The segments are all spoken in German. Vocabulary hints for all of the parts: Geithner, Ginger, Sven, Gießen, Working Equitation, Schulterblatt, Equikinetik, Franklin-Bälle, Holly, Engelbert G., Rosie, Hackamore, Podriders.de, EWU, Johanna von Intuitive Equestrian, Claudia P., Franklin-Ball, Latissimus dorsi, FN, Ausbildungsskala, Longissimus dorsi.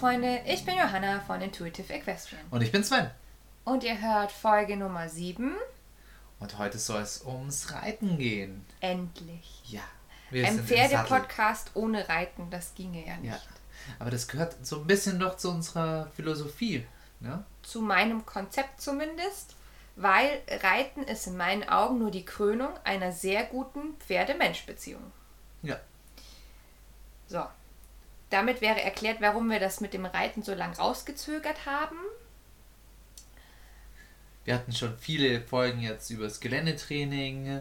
Freunde, ich bin Johanna von Intuitive Equestrian. Und ich bin Sven. Und ihr hört Folge Nummer 7. Und heute soll es ums Reiten gehen. Endlich. Ja. Ein Pferde-Podcast ohne Reiten, das ginge ja nicht. Ja. Aber das gehört so ein bisschen doch zu unserer Philosophie, ne? Zu meinem Konzept zumindest, weil Reiten ist in meinen Augen nur die Krönung einer sehr guten Pferde-Mensch-Beziehung. Ja. So. Damit wäre erklärt, warum wir das mit dem Reiten so lang rausgezögert haben. Wir hatten schon viele Folgen jetzt über das Geländetraining,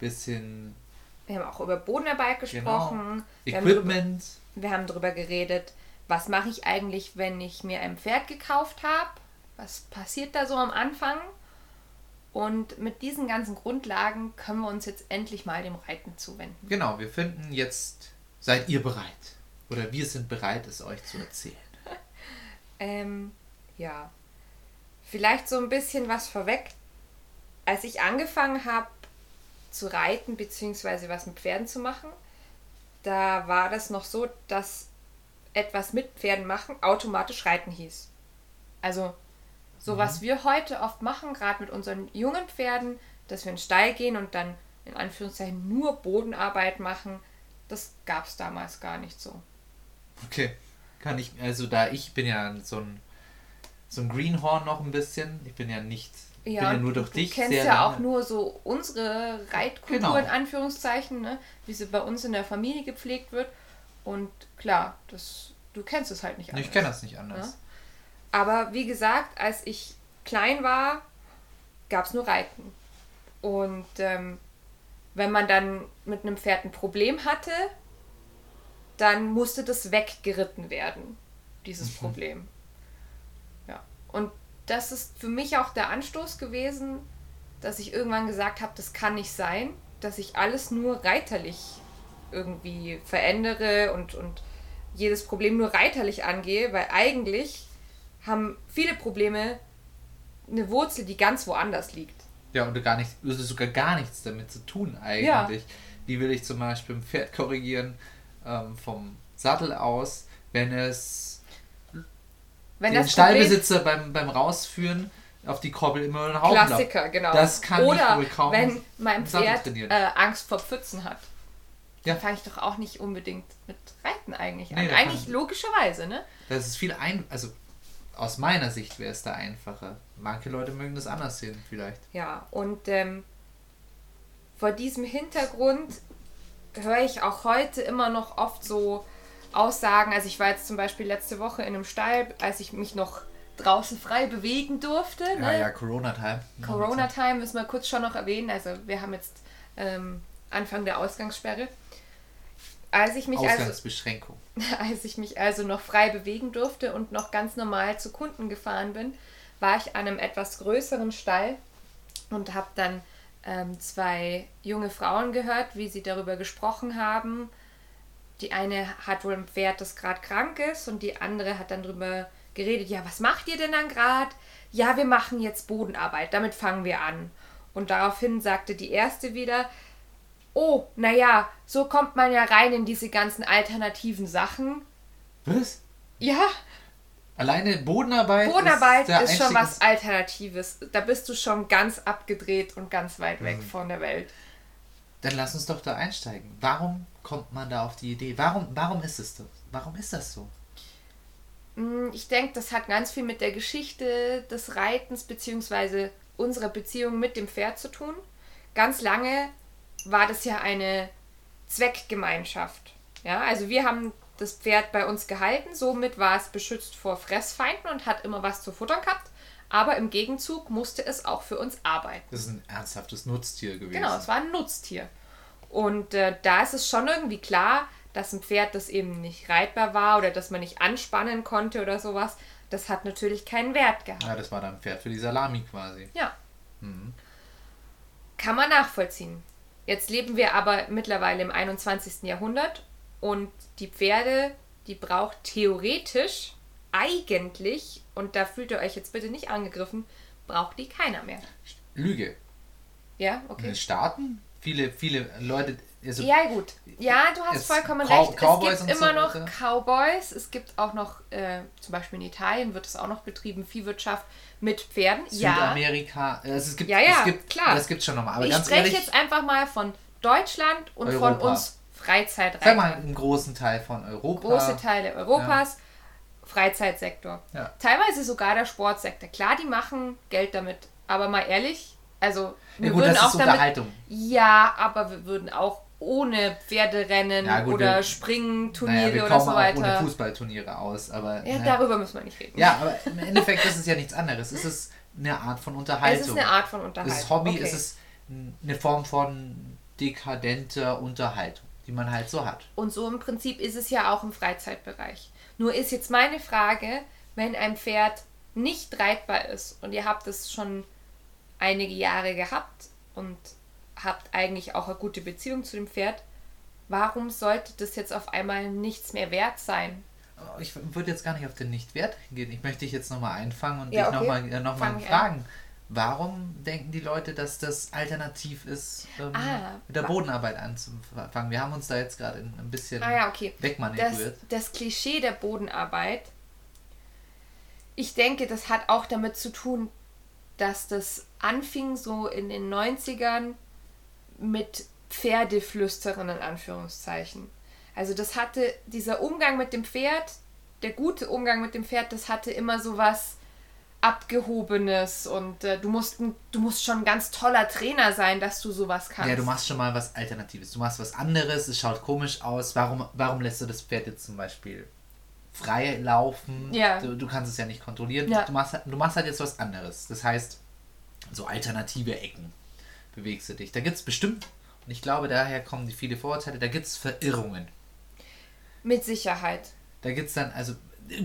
bisschen... Wir haben auch über Bodenarbeit gesprochen. Genau. Equipment. Wir haben darüber geredet, was mache ich eigentlich, wenn ich mir ein Pferd gekauft habe? Was passiert da so am Anfang? Und mit diesen ganzen Grundlagen können wir uns jetzt endlich mal dem Reiten zuwenden. Genau, wir finden jetzt, seid ihr bereit? Oder wir sind bereit, es euch zu erzählen. Ja. Vielleicht so ein bisschen was vorweg. Als ich angefangen habe zu reiten, beziehungsweise was mit Pferden zu machen, da war das noch so, dass etwas mit Pferden machen automatisch Reiten hieß. Also so was wir heute oft machen, gerade mit unseren jungen Pferden, dass wir in den Stall gehen und dann in Anführungszeichen nur Bodenarbeit machen, das gab es damals gar nicht so. Okay, ich bin ja so ein Greenhorn noch ein bisschen, ich bin ja nur durch dich. Du kennst sehr ja lange. Auch nur so unsere Reitkultur, genau. In Anführungszeichen, ne? Wie sie bei uns in der Familie gepflegt wird, und klar, du kennst es halt nicht anders. Ich kenne das nicht anders. Ne? Aber wie gesagt, als ich klein war, gab es nur Reiten, und wenn man dann mit einem Pferd ein Problem hatte, dann musste das weggeritten werden, dieses Problem. Ja. Und das ist für mich auch der Anstoß gewesen, dass ich irgendwann gesagt habe, das kann nicht sein, dass ich alles nur reiterlich irgendwie verändere und jedes Problem nur reiterlich angehe, weil eigentlich haben viele Probleme eine Wurzel, die ganz woanders liegt. Ja, und sogar gar nichts damit zu tun eigentlich. Ja. Wie will ich zum Beispiel ein Pferd korrigieren vom Sattel aus, wenn den Stallbesitzer beim Rausführen auf die Koppel immer einen Haufen läuft. Klassiker, genau. Das kann ich wohl kaum. Oder wenn mein Pferd Angst vor Pfützen hat, ja. Dann fange ich doch auch nicht unbedingt mit Reiten eigentlich an. Nee, eigentlich logischerweise, ne? Das ist viel aus meiner Sicht wäre es da einfacher. Manche Leute mögen das anders sehen, vielleicht. Ja, und vor diesem Hintergrund höre ich auch heute immer noch oft so Aussagen. Also ich war jetzt zum Beispiel letzte Woche in einem Stall, als ich mich noch draußen frei bewegen durfte. Ja, ne? Ja, Corona-Time. Corona-Time müssen wir kurz schon noch erwähnen. Also wir haben jetzt Anfang der Ausgangssperre. Ausgangsbeschränkung. Als ich mich also noch frei bewegen durfte und noch ganz normal zu Kunden gefahren bin, war ich an einem etwas größeren Stall und habe dann zwei junge Frauen gehört, wie sie darüber gesprochen haben. Die eine hat wohl ein Pferd, das gerade krank ist, und die andere hat dann darüber geredet, ja, was macht ihr denn dann gerade? Ja, wir machen jetzt Bodenarbeit, damit fangen wir an. Und daraufhin sagte die erste wieder, oh, naja, so kommt man ja rein in diese ganzen alternativen Sachen. Was? Ja. Alleine Bodenarbeit ist schon was Alternatives. Da bist du schon ganz abgedreht und ganz weit weg von der Welt. Dann lass uns doch da einsteigen. Warum kommt man da auf die Idee? Warum ist es das? Warum ist das so? Ich denke, das hat ganz viel mit der Geschichte des Reitens bzw. unserer Beziehung mit dem Pferd zu tun. Ganz lange war das ja eine Zweckgemeinschaft. Ja, also wir haben das Pferd bei uns gehalten, somit war es beschützt vor Fressfeinden und hat immer was zu futtern gehabt, aber im Gegenzug musste es auch für uns arbeiten. Das ist ein ernsthaftes Nutztier gewesen. Genau, es war ein Nutztier. Und da ist es schon irgendwie klar, dass ein Pferd, das eben nicht reitbar war oder dass man nicht anspannen konnte oder sowas, das hat natürlich keinen Wert gehabt. Ja, das war dann ein Pferd für die Salami quasi. Ja. Mhm. Kann man nachvollziehen. Jetzt leben wir aber mittlerweile im 21. Jahrhundert und die Pferde, die braucht theoretisch eigentlich, und da fühlt ihr euch jetzt bitte nicht angegriffen, braucht die keiner mehr. Lüge. Ja, okay. In Staaten, viele Leute... Also ja, gut. Ja, du hast vollkommen recht. Es gibt immer noch Cowboys. Es gibt auch noch, zum Beispiel in Italien wird es auch noch betrieben, Viehwirtschaft mit Pferden. Südamerika. Ja. Also es gibt, ja, es gibt, klar. Das gibt es schon nochmal. Aber ich spreche jetzt einfach mal von Deutschland und Europa. Von uns Freizeitreitern. Sag mal, einen großen Teil von Europa. Große Teile Europas. Ja. Freizeitsektor. Ja. Teilweise sogar der Sportsektor. Klar, die machen Geld damit. Aber mal ehrlich, also wir würden das auch ist damit... Unterhaltung. Ja, aber wir würden auch ohne Pferderennen oder Springturniere oder so weiter. Wir kommen auch ohne Fußballturniere aus. Aber, ja, darüber müssen wir nicht reden. Ja, aber im Endeffekt ist es ja nichts anderes. Es ist eine Art von Unterhaltung. Es ist eine Art von Unterhaltung. Es ist Hobby, okay. Es ist eine Form von dekadenter Unterhaltung, die man halt so hat. Und so im Prinzip ist es ja auch im Freizeitbereich. Nur ist jetzt meine Frage, wenn ein Pferd nicht reitbar ist und ihr habt es schon einige Jahre gehabt und habt eigentlich auch eine gute Beziehung zu dem Pferd, warum sollte das jetzt auf einmal nichts mehr wert sein? Ich würde jetzt gar nicht auf den Nichtwert gehen. Ich möchte dich jetzt nochmal einfangen und dich nochmal fragen. Warum denken die Leute, dass das alternativ ist, mit der Bodenarbeit anzufangen? Wir haben uns da jetzt gerade ein bisschen wegmanövriert. Das Klischee der Bodenarbeit, ich denke, das hat auch damit zu tun, dass das anfing so in den 90ern mit Pferdeflüsterern in Anführungszeichen. Also das hatte, dieser Umgang mit dem Pferd, der gute Umgang mit dem Pferd, das hatte immer so was Abgehobenes und du musst schon ein ganz toller Trainer sein, dass du sowas kannst. Ja, du machst schon mal was Alternatives, du machst was anderes, es schaut komisch aus. Warum lässt du das Pferd jetzt zum Beispiel frei laufen? Ja. Du kannst es ja nicht kontrollieren. Ja. Du machst halt jetzt was anderes. Das heißt, so alternative Ecken bewegst du dich. Da gibt es bestimmt, und ich glaube, daher kommen die viele Vorurteile, da gibt es Verirrungen. Mit Sicherheit. Da gibt es dann, also,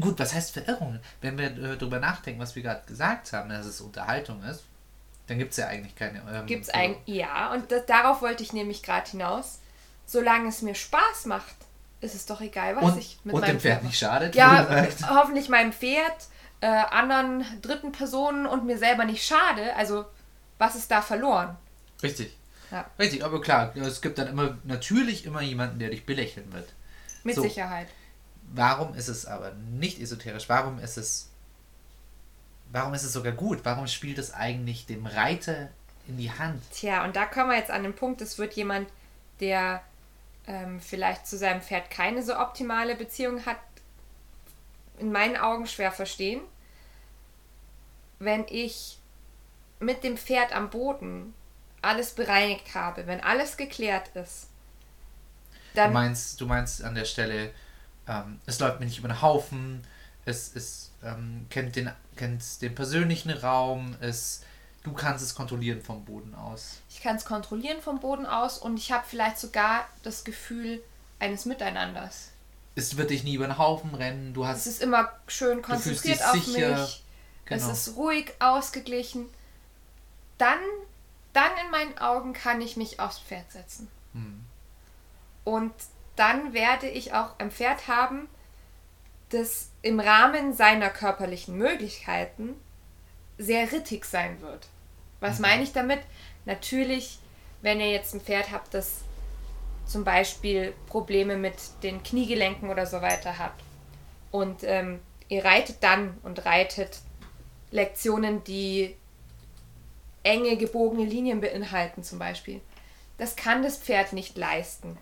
gut, was heißt Verirrungen? Wenn wir darüber nachdenken, was wir gerade gesagt haben, dass es Unterhaltung ist, dann gibt es ja eigentlich keine... gibt es eigentlich, ja, und darauf wollte ich nämlich gerade hinaus. Solange es mir Spaß macht, ist es doch egal, was ich mit meinem Pferd... Und dem Pferd nicht schadet. Ja, hoffentlich meinem Pferd, anderen dritten Personen und mir selber nicht schade, also was ist da verloren? Richtig. Ja. Richtig, aber klar, es gibt dann natürlich immer jemanden, der dich belächeln wird. Mit Sicherheit. Warum ist es aber nicht esoterisch? Warum ist es sogar gut? Warum spielt es eigentlich dem Reiter in die Hand? Tja, und da kommen wir jetzt an den Punkt, es wird jemand, der vielleicht zu seinem Pferd keine so optimale Beziehung hat, in meinen Augen schwer verstehen. Wenn ich mit dem Pferd am Boden alles bereinigt habe, wenn alles geklärt ist, dann... Du meinst an der Stelle, es läuft mir nicht über den Haufen, es kennt den persönlichen Raum, du kannst es kontrollieren vom Boden aus. Ich kann es kontrollieren vom Boden aus und ich habe vielleicht sogar das Gefühl eines Miteinanders. Es wird dich nie über den Haufen rennen, es ist immer schön konzentriert auf mich, genau. Es ist ruhig, ausgeglichen. Dann in meinen Augen kann ich mich aufs Pferd setzen. Hm. Und dann werde ich auch ein Pferd haben, das im Rahmen seiner körperlichen Möglichkeiten sehr rittig sein wird. Was meine ich damit? Natürlich, wenn ihr jetzt ein Pferd habt, das zum Beispiel Probleme mit den Kniegelenken oder so weiter habt und ihr reitet Lektionen, die enge gebogene Linien beinhalten zum Beispiel. Das kann das Pferd nicht leisten.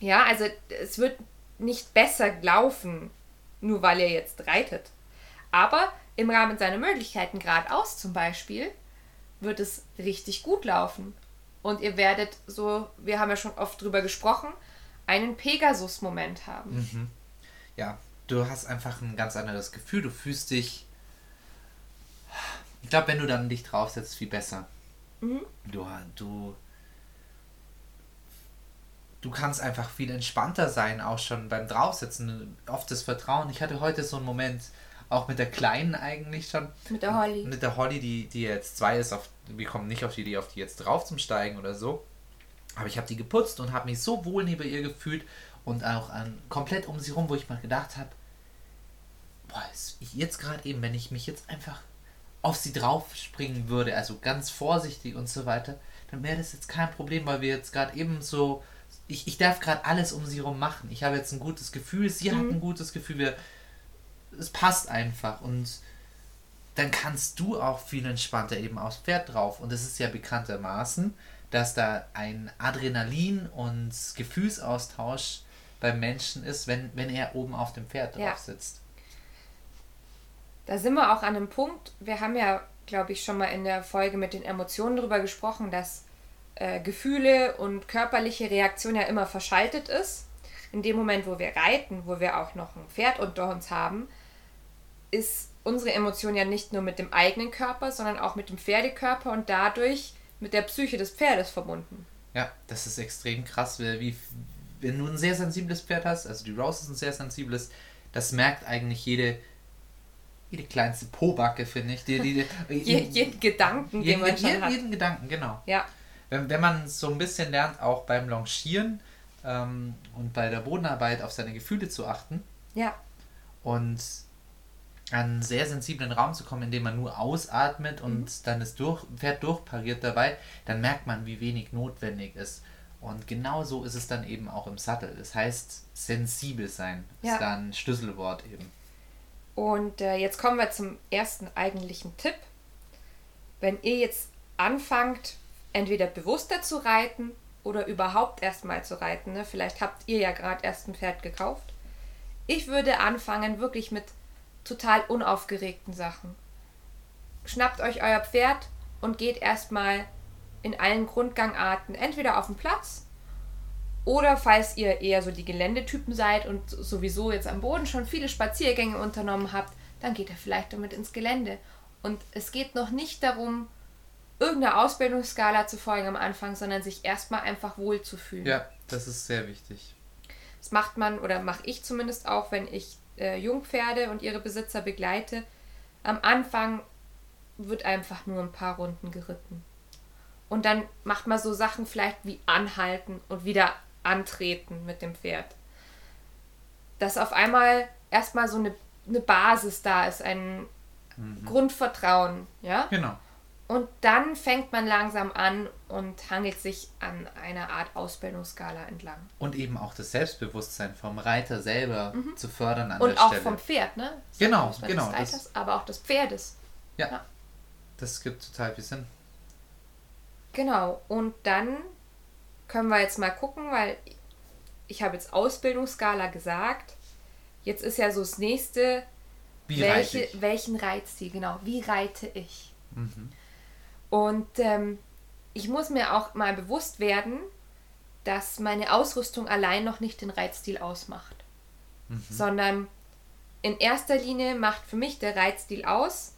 Ja, also es wird nicht besser laufen, nur weil ihr jetzt reitet. Aber im Rahmen seiner Möglichkeiten, geradeaus zum Beispiel, wird es richtig gut laufen. Und ihr werdet so, wir haben ja schon oft drüber gesprochen, einen Pegasus-Moment haben. Mhm. Ja, du hast einfach ein ganz anderes Gefühl. Du fühlst dich, ich glaube, wenn du dann dich draufsetzt, viel besser. Mhm. Du kannst einfach viel entspannter sein, auch schon beim Draufsetzen. Oft das Vertrauen. Ich hatte heute so einen Moment, auch mit der Kleinen eigentlich schon. Mit der Holly. Mit der Holly, die jetzt 2 ist, auf wir kommen nicht auf die Idee, auf die jetzt drauf zum Steigen oder so, aber ich habe die geputzt und habe mich so wohl neben ihr gefühlt und auch an, komplett um sie rum, wo ich mal gedacht habe, boah, jetzt gerade eben, wenn ich mich jetzt einfach auf sie drauf springen würde, also ganz vorsichtig und so weiter, dann wäre das jetzt kein Problem, weil wir jetzt gerade eben so, ich darf gerade alles um sie rum machen, ich habe jetzt ein gutes Gefühl, sie hat ein gutes Gefühl, es passt einfach und dann kannst du auch viel entspannter eben aufs Pferd drauf. Und es ist ja bekanntermaßen, dass da ein Adrenalin- und Gefühlsaustausch beim Menschen ist, wenn er oben auf dem Pferd drauf sitzt. Da sind wir auch an einem Punkt, wir haben ja, glaube ich, schon mal in der Folge mit den Emotionen darüber gesprochen, dass Gefühle und körperliche Reaktion ja immer verschaltet ist. In dem Moment, wo wir reiten, wo wir auch noch ein Pferd unter uns haben, ist unsere Emotion ja nicht nur mit dem eigenen Körper, sondern auch mit dem Pferdekörper und dadurch mit der Psyche des Pferdes verbunden. Ja, das ist extrem krass, wie wenn du ein sehr sensibles Pferd hast, also die Rose ist ein sehr sensibles, das merkt eigentlich jede kleinste Pobacke, finde ich. Jeden Gedanken, den man schon hat. Jeden Gedanken, genau. Ja. Wenn man so ein bisschen lernt, auch beim Longieren und bei der Bodenarbeit auf seine Gefühle zu achten. Ja. Und an einen sehr sensiblen Raum zu kommen, indem man nur ausatmet und dann das Pferd durchpariert dabei, dann merkt man, wie wenig notwendig ist. Und genau so ist es dann eben auch im Sattel. Das heißt, sensibel sein ist da ein Schlüsselwort eben. Und jetzt kommen wir zum ersten eigentlichen Tipp. Wenn ihr jetzt anfangt, entweder bewusster zu reiten oder überhaupt erstmal zu reiten, ne? Vielleicht habt ihr ja gerade erst ein Pferd gekauft. Ich würde anfangen, wirklich mit total unaufgeregten Sachen. Schnappt euch euer Pferd und geht erstmal in allen Grundgangarten entweder auf den Platz oder, falls ihr eher so die Geländetypen seid und sowieso jetzt am Boden schon viele Spaziergänge unternommen habt, dann geht ihr vielleicht damit ins Gelände. Und es geht noch nicht darum, irgendeiner Ausbildungsskala zu folgen am Anfang, sondern sich erstmal einfach wohl zu fühlen. Ja, das ist sehr wichtig. Das macht man, oder mache ich zumindest auch, wenn ich Jungpferde und ihre Besitzer begleite. Am Anfang wird einfach nur ein paar Runden geritten. Und dann macht man so Sachen vielleicht wie anhalten und wieder antreten mit dem Pferd. Dass auf einmal erstmal so eine Basis da ist, ein Grundvertrauen. Ja? Genau. Und dann fängt man langsam an und hangelt sich an einer Art Ausbildungsskala entlang. Und eben auch das Selbstbewusstsein vom Reiter selber zu fördern an und der Stelle. Und auch vom Pferd, ne? Genau. Des Reiters, aber auch des Pferdes. Ja, das gibt total viel Sinn. Genau, und dann können wir jetzt mal gucken, weil ich habe jetzt Ausbildungsskala gesagt. Jetzt ist ja so das Nächste, welchen Reitstil, genau, wie reite ich? Mhm. Und ich muss mir auch mal bewusst werden, dass meine Ausrüstung allein noch nicht den Reitstil ausmacht. Sondern in erster Linie macht für mich der Reitstil aus,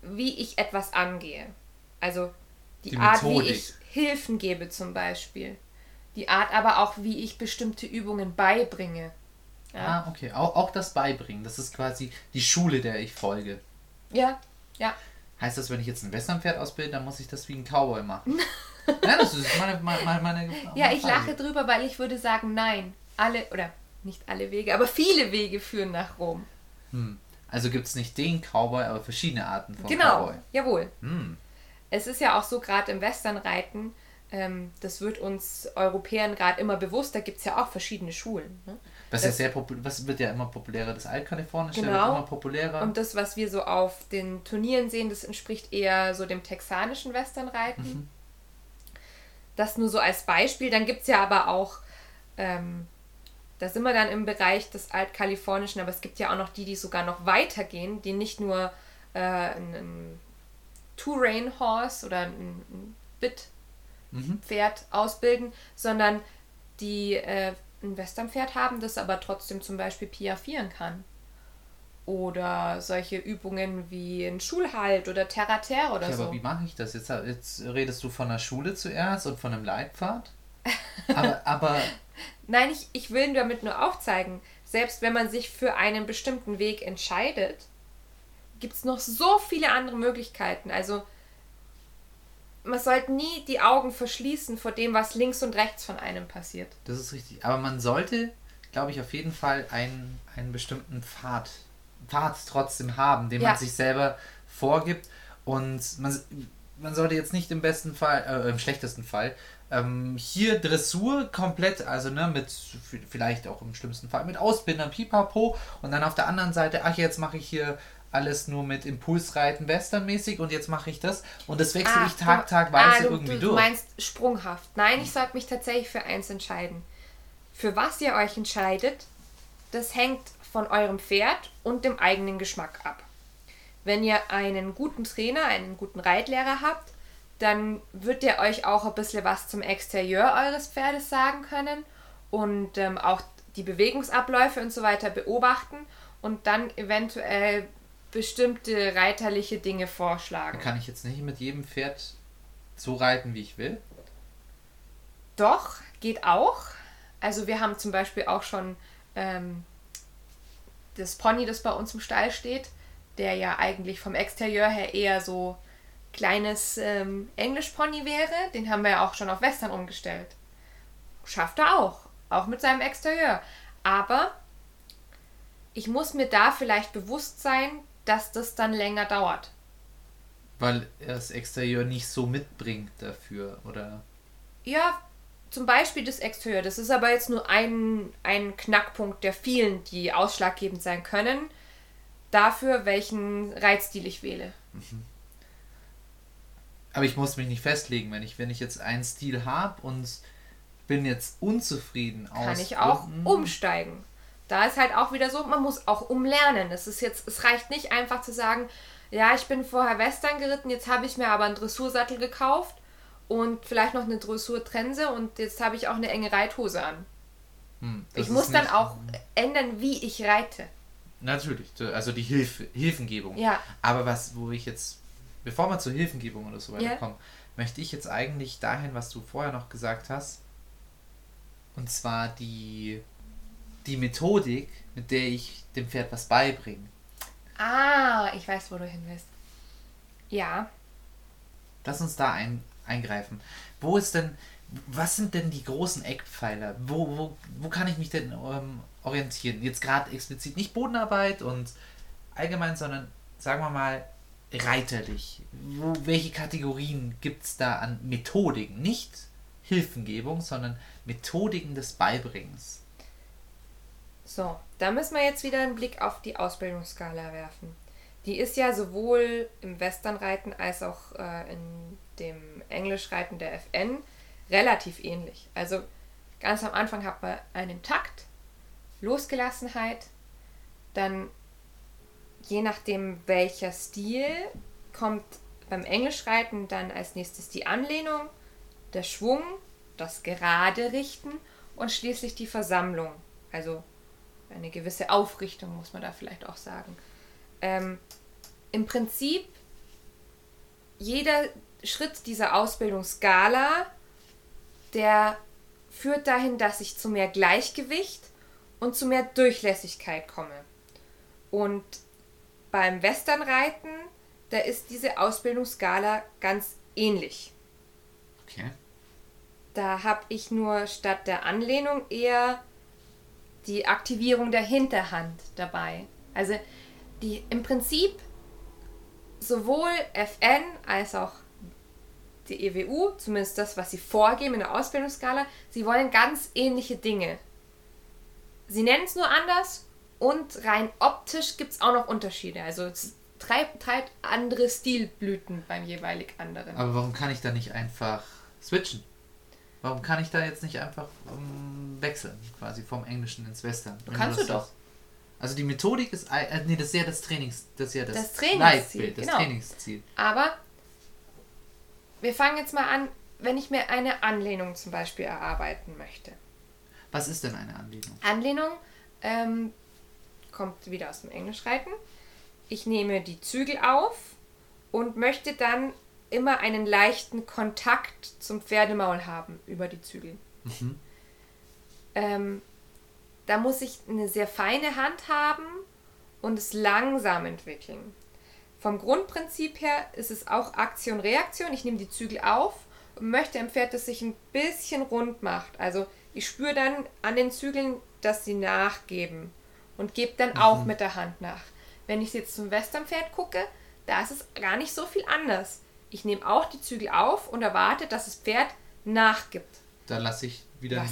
wie ich etwas angehe. Also die Art, wie ich Hilfen gebe zum Beispiel. Die Art aber auch, wie ich bestimmte Übungen beibringe. Ja. Ah, okay. Auch das Beibringen. Das ist quasi die Schule, der ich folge. Ja. Heißt das, wenn ich jetzt ein Westernpferd ausbilde, dann muss ich das wie ein Cowboy machen? Nein, das ist meine Ja, ich lache drüber, weil ich würde sagen, nein. Nicht alle Wege, aber viele Wege führen nach Rom. Also gibt es nicht den Cowboy, aber verschiedene Arten von Cowboy. Genau, jawohl. Es ist ja auch so, gerade im Westernreiten, das wird uns Europäern gerade immer bewusst, da gibt es ja auch verschiedene Schulen. Ne? Was wird ja immer populärer, das Altkalifornische wird immer populärer. Und das, was wir so auf den Turnieren sehen, das entspricht eher so dem texanischen Westernreiten. Das nur so als Beispiel. Dann gibt es ja aber auch, da sind wir dann im Bereich des Altkalifornischen, aber es gibt ja auch noch die sogar noch weitergehen, die nicht nur ein Two-Rein Horse oder ein Bit-Pferd ausbilden, sondern die ein Westernpferd haben, das aber trotzdem zum Beispiel piaffieren kann. Oder solche Übungen wie ein Schulhalt oder Terra-Terre oder so. Aber wie mache ich das? Jetzt redest du von der Schule zuerst und von einem Leitpfad? Aber nein, ich will damit nur aufzeigen, selbst wenn man sich für einen bestimmten Weg entscheidet, gibt es noch so viele andere Möglichkeiten. Also man sollte nie die Augen verschließen vor dem, was links und rechts von einem passiert. Das ist richtig. Aber man sollte, glaube ich, auf jeden Fall einen bestimmten Pfad trotzdem haben, den man sich selber vorgibt. Und man sollte jetzt nicht im schlechtesten Fall, hier Dressur komplett, also ne, mit vielleicht auch im schlimmsten Fall mit Ausbindern, Pipapo, und dann auf der anderen Seite, ach, jetzt mache ich hier alles nur mit Impulsreiten westernmäßig und jetzt mache ich das und das wechsle ich tagweise irgendwie durch. Du meinst sprunghaft. Nein, ich sollte mich tatsächlich für eins entscheiden. Für was ihr euch entscheidet, das hängt von eurem Pferd und dem eigenen Geschmack ab. Wenn ihr einen guten Trainer, einen guten Reitlehrer habt, dann wird der euch auch ein bisschen was zum Exterieur eures Pferdes sagen können und auch die Bewegungsabläufe und so weiter beobachten und dann eventuell bestimmte reiterliche Dinge vorschlagen. Kann ich jetzt nicht mit jedem Pferd so reiten, wie ich will? Doch, geht auch. Also wir haben zum Beispiel auch schon das Pony, das bei uns im Stall steht, der ja eigentlich vom Exterieur her eher so kleines Englischpony wäre. Den haben wir ja auch schon auf Western umgestellt. Schafft er auch mit seinem Exterieur. Aber ich muss mir da vielleicht bewusst sein, dass das dann länger dauert. Weil er das Exterieur nicht so mitbringt dafür, oder? Ja, zum Beispiel das Exterieur. Das ist aber jetzt nur ein Knackpunkt der vielen, die ausschlaggebend sein können, dafür, welchen Reitstil ich wähle. Mhm. Aber ich muss mich nicht festlegen, wenn ich jetzt einen Stil habe und bin jetzt unzufrieden aus. Kann ich auch umsteigen. Da ist halt auch wieder so, man muss auch umlernen. Es reicht nicht einfach zu sagen, ja, ich bin vorher Western geritten, jetzt habe ich mir aber einen Dressursattel gekauft und vielleicht noch eine Dressurtrense und jetzt habe ich auch eine enge Reithose an. Ich muss dann auch ändern, wie ich reite. Natürlich, also die Hilfengebung. Ja. Aber bevor wir zur Hilfengebung oder so weiter kommen, möchte ich jetzt eigentlich dahin, was du vorher noch gesagt hast, und zwar die Methodik, mit der ich dem Pferd was beibringe. Ah, ich weiß, wo du hin willst. Ja. Lass uns da eingreifen. Was sind denn die großen Eckpfeiler? Wo kann ich mich denn orientieren? Jetzt gerade explizit nicht Bodenarbeit und allgemein, sondern sagen wir mal reiterlich. Welche Kategorien gibt es da an Methodiken? Nicht Hilfengebung, sondern Methodiken des Beibringens. So, da müssen wir jetzt wieder einen Blick auf die Ausbildungsskala werfen. Die ist ja sowohl im Westernreiten als auch in dem Englischreiten der FN relativ ähnlich. Also ganz am Anfang hat man einen Takt, Losgelassenheit, dann je nachdem welcher Stil kommt beim Englischreiten dann als nächstes die Anlehnung, der Schwung, das gerade Richten und schließlich die Versammlung, also eine gewisse Aufrichtung, muss man da vielleicht auch sagen. Im Prinzip, jeder Schritt dieser Ausbildungsskala, der führt dahin, dass ich zu mehr Gleichgewicht und zu mehr Durchlässigkeit komme. Und beim Westernreiten, da ist diese Ausbildungsskala ganz ähnlich. Okay. Da habe ich nur statt der Anlehnung eher die Aktivierung der Hinterhand dabei. Also im Prinzip sowohl FN als auch die EWU, zumindest das, was sie vorgeben in der Ausbildungsskala, sie wollen ganz ähnliche Dinge. Sie nennen es nur anders und rein optisch gibt es auch noch Unterschiede. Also es treibt andere Stilblüten beim jeweilig anderen. Aber warum kann ich da nicht einfach switchen? Warum kann ich da jetzt nicht einfach wechseln, quasi vom Englischen ins Western? Kannst du doch. Also die Methodik ist, das ist ja das Leitbild, das Trainingsziel. Aber wir fangen jetzt mal an, wenn ich mir eine Anlehnung zum Beispiel erarbeiten möchte. Was ist denn eine Anlehnung? Anlehnung kommt wieder aus dem Englischreiten. Ich nehme die Zügel auf und möchte dann immer einen leichten Kontakt zum Pferdemaul haben über die Zügel. Mhm. Da muss ich eine sehr feine Hand haben und es langsam entwickeln. Vom Grundprinzip her ist es auch Aktion, Reaktion. Ich nehme die Zügel auf und möchte dem Pferd, dass sich ein bisschen rund macht. Also ich spüre dann an den Zügeln, dass sie nachgeben und gebe dann auch mit der Hand nach. Wenn ich jetzt zum Westernpferd gucke, da ist es gar nicht so viel anders. Ich nehme auch die Zügel auf und erwarte, dass das Pferd nachgibt. Dann lasse ich wieder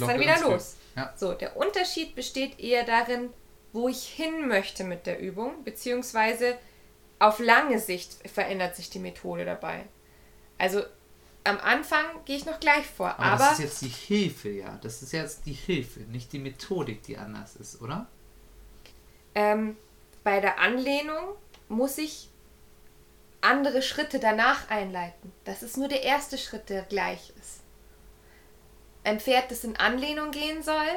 los. Ja. So, der Unterschied besteht eher darin, wo ich hin möchte mit der Übung, beziehungsweise auf lange Sicht verändert sich die Methode dabei. Also am Anfang gehe ich noch gleich vor. Aber das ist jetzt die Hilfe, ja. Das ist jetzt die Hilfe, nicht die Methodik, die anders ist, oder? Bei der Anlehnung muss ich andere Schritte danach einleiten. Das ist nur der erste Schritt, der gleich ist. Ein Pferd, das in Anlehnung gehen soll,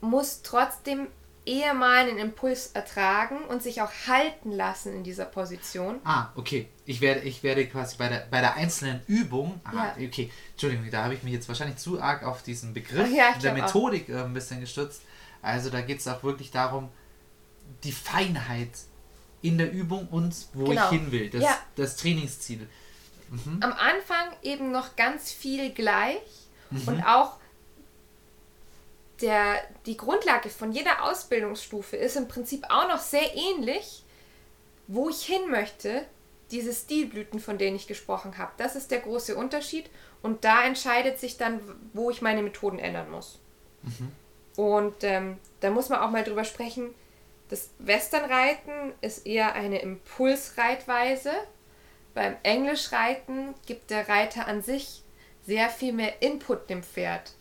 muss trotzdem eher mal einen Impuls ertragen und sich auch halten lassen in dieser Position. Ah, okay. Ich werde quasi bei der einzelnen Übung... Ah, ja. Okay. Entschuldigung, da habe ich mich jetzt wahrscheinlich zu arg auf diesen Begriff der Methodik ein bisschen gestützt. Also da geht es auch wirklich darum, die Feinheit in der Übung und wo ich hin will. Das Trainingsziel. Mhm. Am Anfang eben noch ganz viel gleich und auch die Grundlage von jeder Ausbildungsstufe ist im Prinzip auch noch sehr ähnlich, wo ich hin möchte, diese Stilblüten, von denen ich gesprochen habe. Das ist der große Unterschied und da entscheidet sich dann, wo ich meine Methoden ändern muss. Mhm. Und da muss man auch mal drüber sprechen, das Westernreiten ist eher eine Impulsreitweise. Beim Englischreiten gibt der Reiter an sich sehr viel mehr Input dem Pferd.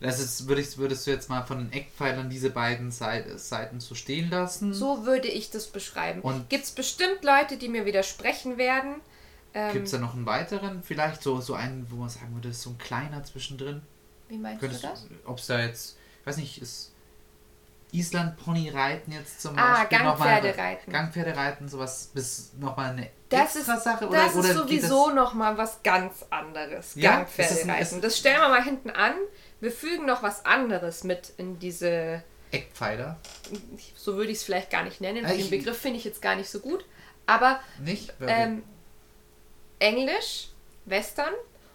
Das ist, würdest du jetzt mal von den Eckpfeilern diese beiden Seiten so stehen lassen? So würde ich das beschreiben. Gibt es bestimmt Leute, die mir widersprechen werden. Gibt es da noch einen weiteren? Vielleicht so einen, wo man sagen würde, das ist so ein kleiner zwischendrin. Wie meinst du das? Ob es da jetzt, ich weiß nicht, ist Island-Pony-Reiten jetzt zum Beispiel? Gangpferdereiten. Gangpferdereiten, sowas, bis nochmal eine extra Sache? Das ist sowieso nochmal was ganz anderes. Ja? Gangpferdereiten. Das stellen wir mal hinten an. Wir fügen noch was anderes mit in diese... Eckpfeiler? So würde ich es vielleicht gar nicht nennen. Den Begriff finde ich jetzt gar nicht so gut. Aber nicht? Englisch, Western.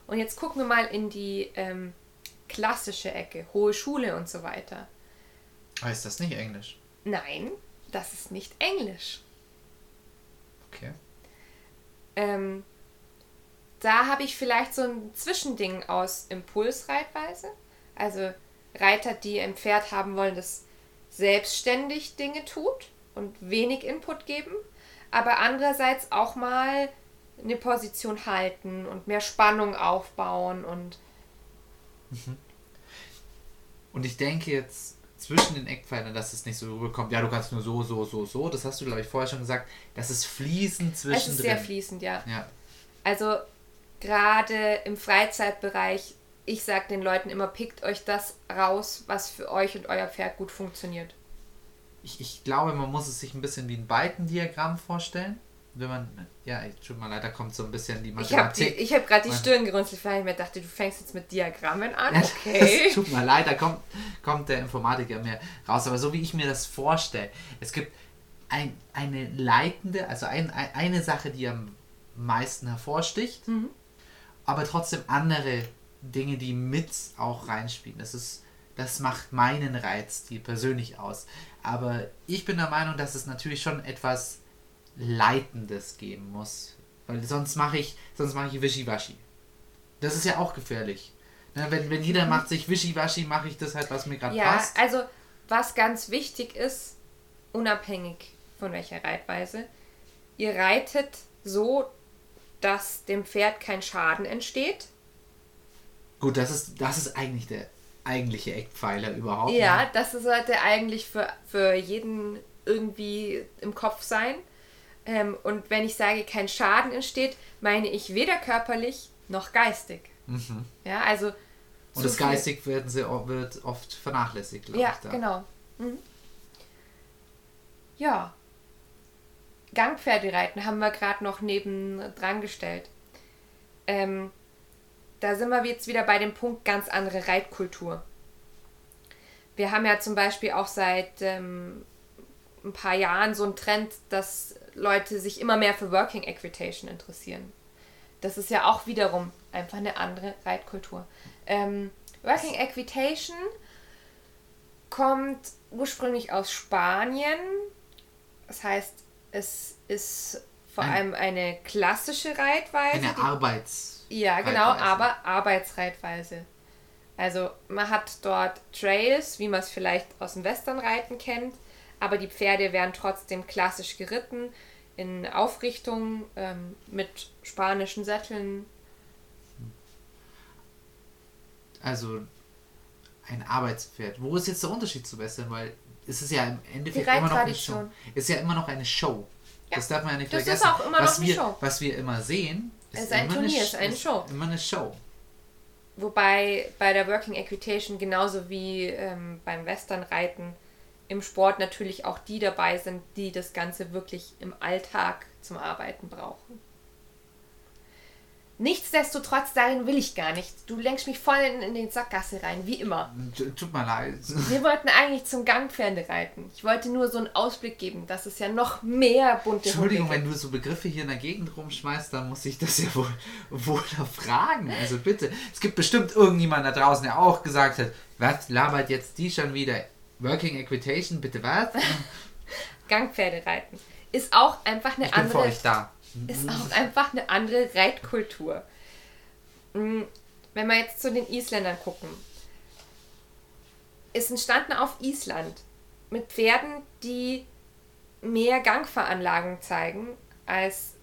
Und jetzt gucken wir mal in die klassische Ecke. Hohe Schule und so weiter. Heißt das nicht Englisch? Nein, das ist nicht Englisch. Okay. Da habe ich vielleicht so ein Zwischending aus Impulsreitweise. Also Reiter, die ein Pferd haben wollen, das selbstständig Dinge tut und wenig Input geben, aber andererseits auch mal eine Position halten und mehr Spannung aufbauen. Und ich denke jetzt zwischen den Eckpfeilern, dass es nicht so rüberkommt, ja, du kannst nur so. Das hast du, glaube ich, vorher schon gesagt. Das ist fließend zwischendrin. Es ist sehr fließend, ja. Also gerade im Freizeitbereich, ich sage den Leuten immer, pickt euch das raus, was für euch und euer Pferd gut funktioniert. Ich glaube, man muss es sich ein bisschen wie ein Balkendiagramm vorstellen. Wenn man, tut mir leid, da kommt so ein bisschen die Mathematik. Ich habe gerade die Stirn gerunzelt, weil ich mir dachte, du fängst jetzt mit Diagrammen an. Okay. Das tut mir leid, da kommt der Informatiker mehr raus. Aber so wie ich mir das vorstelle, es gibt eine leitende, also eine Sache, die am meisten hervorsticht, aber trotzdem andere Dinge, die mit auch reinspielen. Das macht meinen Reitstil persönlich aus. Aber ich bin der Meinung, dass es natürlich schon etwas Leitendes geben muss, weil sonst mache ich Wischiwaschi. Das ist ja auch gefährlich. Wenn jeder macht sich Wischiwaschi, mache ich das halt, was mir gerade passt. Ja, also was ganz wichtig ist, unabhängig von welcher Reitweise, ihr reitet so, dass dem Pferd kein Schaden entsteht. Gut, das ist eigentlich der eigentliche Eckpfeiler überhaupt. Ja, ne? Das sollte eigentlich für jeden irgendwie im Kopf sein. Und wenn ich sage, kein Schaden entsteht, meine ich weder körperlich noch geistig. Mhm. Ja, also und das geistig wird oft vernachlässigt, glaube ich. Ja, genau. Mhm. Ja. Gangpferdereiten haben wir gerade noch nebendran gestellt. Da sind wir jetzt wieder bei dem Punkt ganz andere Reitkultur. Wir haben ja zum Beispiel auch seit ein paar Jahren so einen Trend, dass Leute sich immer mehr für Working Equitation interessieren. Das ist ja auch wiederum einfach eine andere Reitkultur. Working Equitation kommt ursprünglich aus Spanien. Das heißt, es ist vor allem eine klassische Reitweise. Eine Arbeitsreitweise. Ja, genau, aber Arbeitsreitweise. Also man hat dort Trails, wie man es vielleicht aus dem Westernreiten kennt, aber die Pferde werden trotzdem klassisch geritten, in Aufrichtung, mit spanischen Sätteln. Also ein Arbeitspferd. Wo ist jetzt der Unterschied zu Western? Weil es ist ja im Endeffekt immer noch eine Show. Es ist ja immer noch eine Show. Ja. Das darf man ja nicht vergessen. Das ist auch immer noch eine Show. Was wir immer sehen, ist ein Turnier, ist eine Show. Immer eine Show. Wobei bei der Working Equitation genauso wie beim Westernreiten im Sport natürlich auch die dabei sind, die das Ganze wirklich im Alltag zum Arbeiten brauchen. Nichtsdestotrotz, darin will ich gar nicht. Du lenkst mich voll in den Sackgasse rein, wie immer. Tut mir leid. Wir wollten eigentlich zum Gangpferde reiten. Ich wollte nur so einen Ausblick geben, dass es ja noch mehr bunte Entschuldigung, wenn du so Begriffe hier in der Gegend rumschmeißt, dann muss ich das ja wohl erfragen. Also bitte. Es gibt bestimmt irgendjemand da draußen, der auch gesagt hat, was labert jetzt die schon wieder? Working Equitation, bitte was? Gangpferde reiten. Ist auch einfach eine andere... Ich bin für euch da. Ist auch einfach eine andere Reitkultur. Wenn wir jetzt zu den Isländern gucken. Ist entstanden auf Island mit Pferden, die mehr Gangveranlagung zeigen als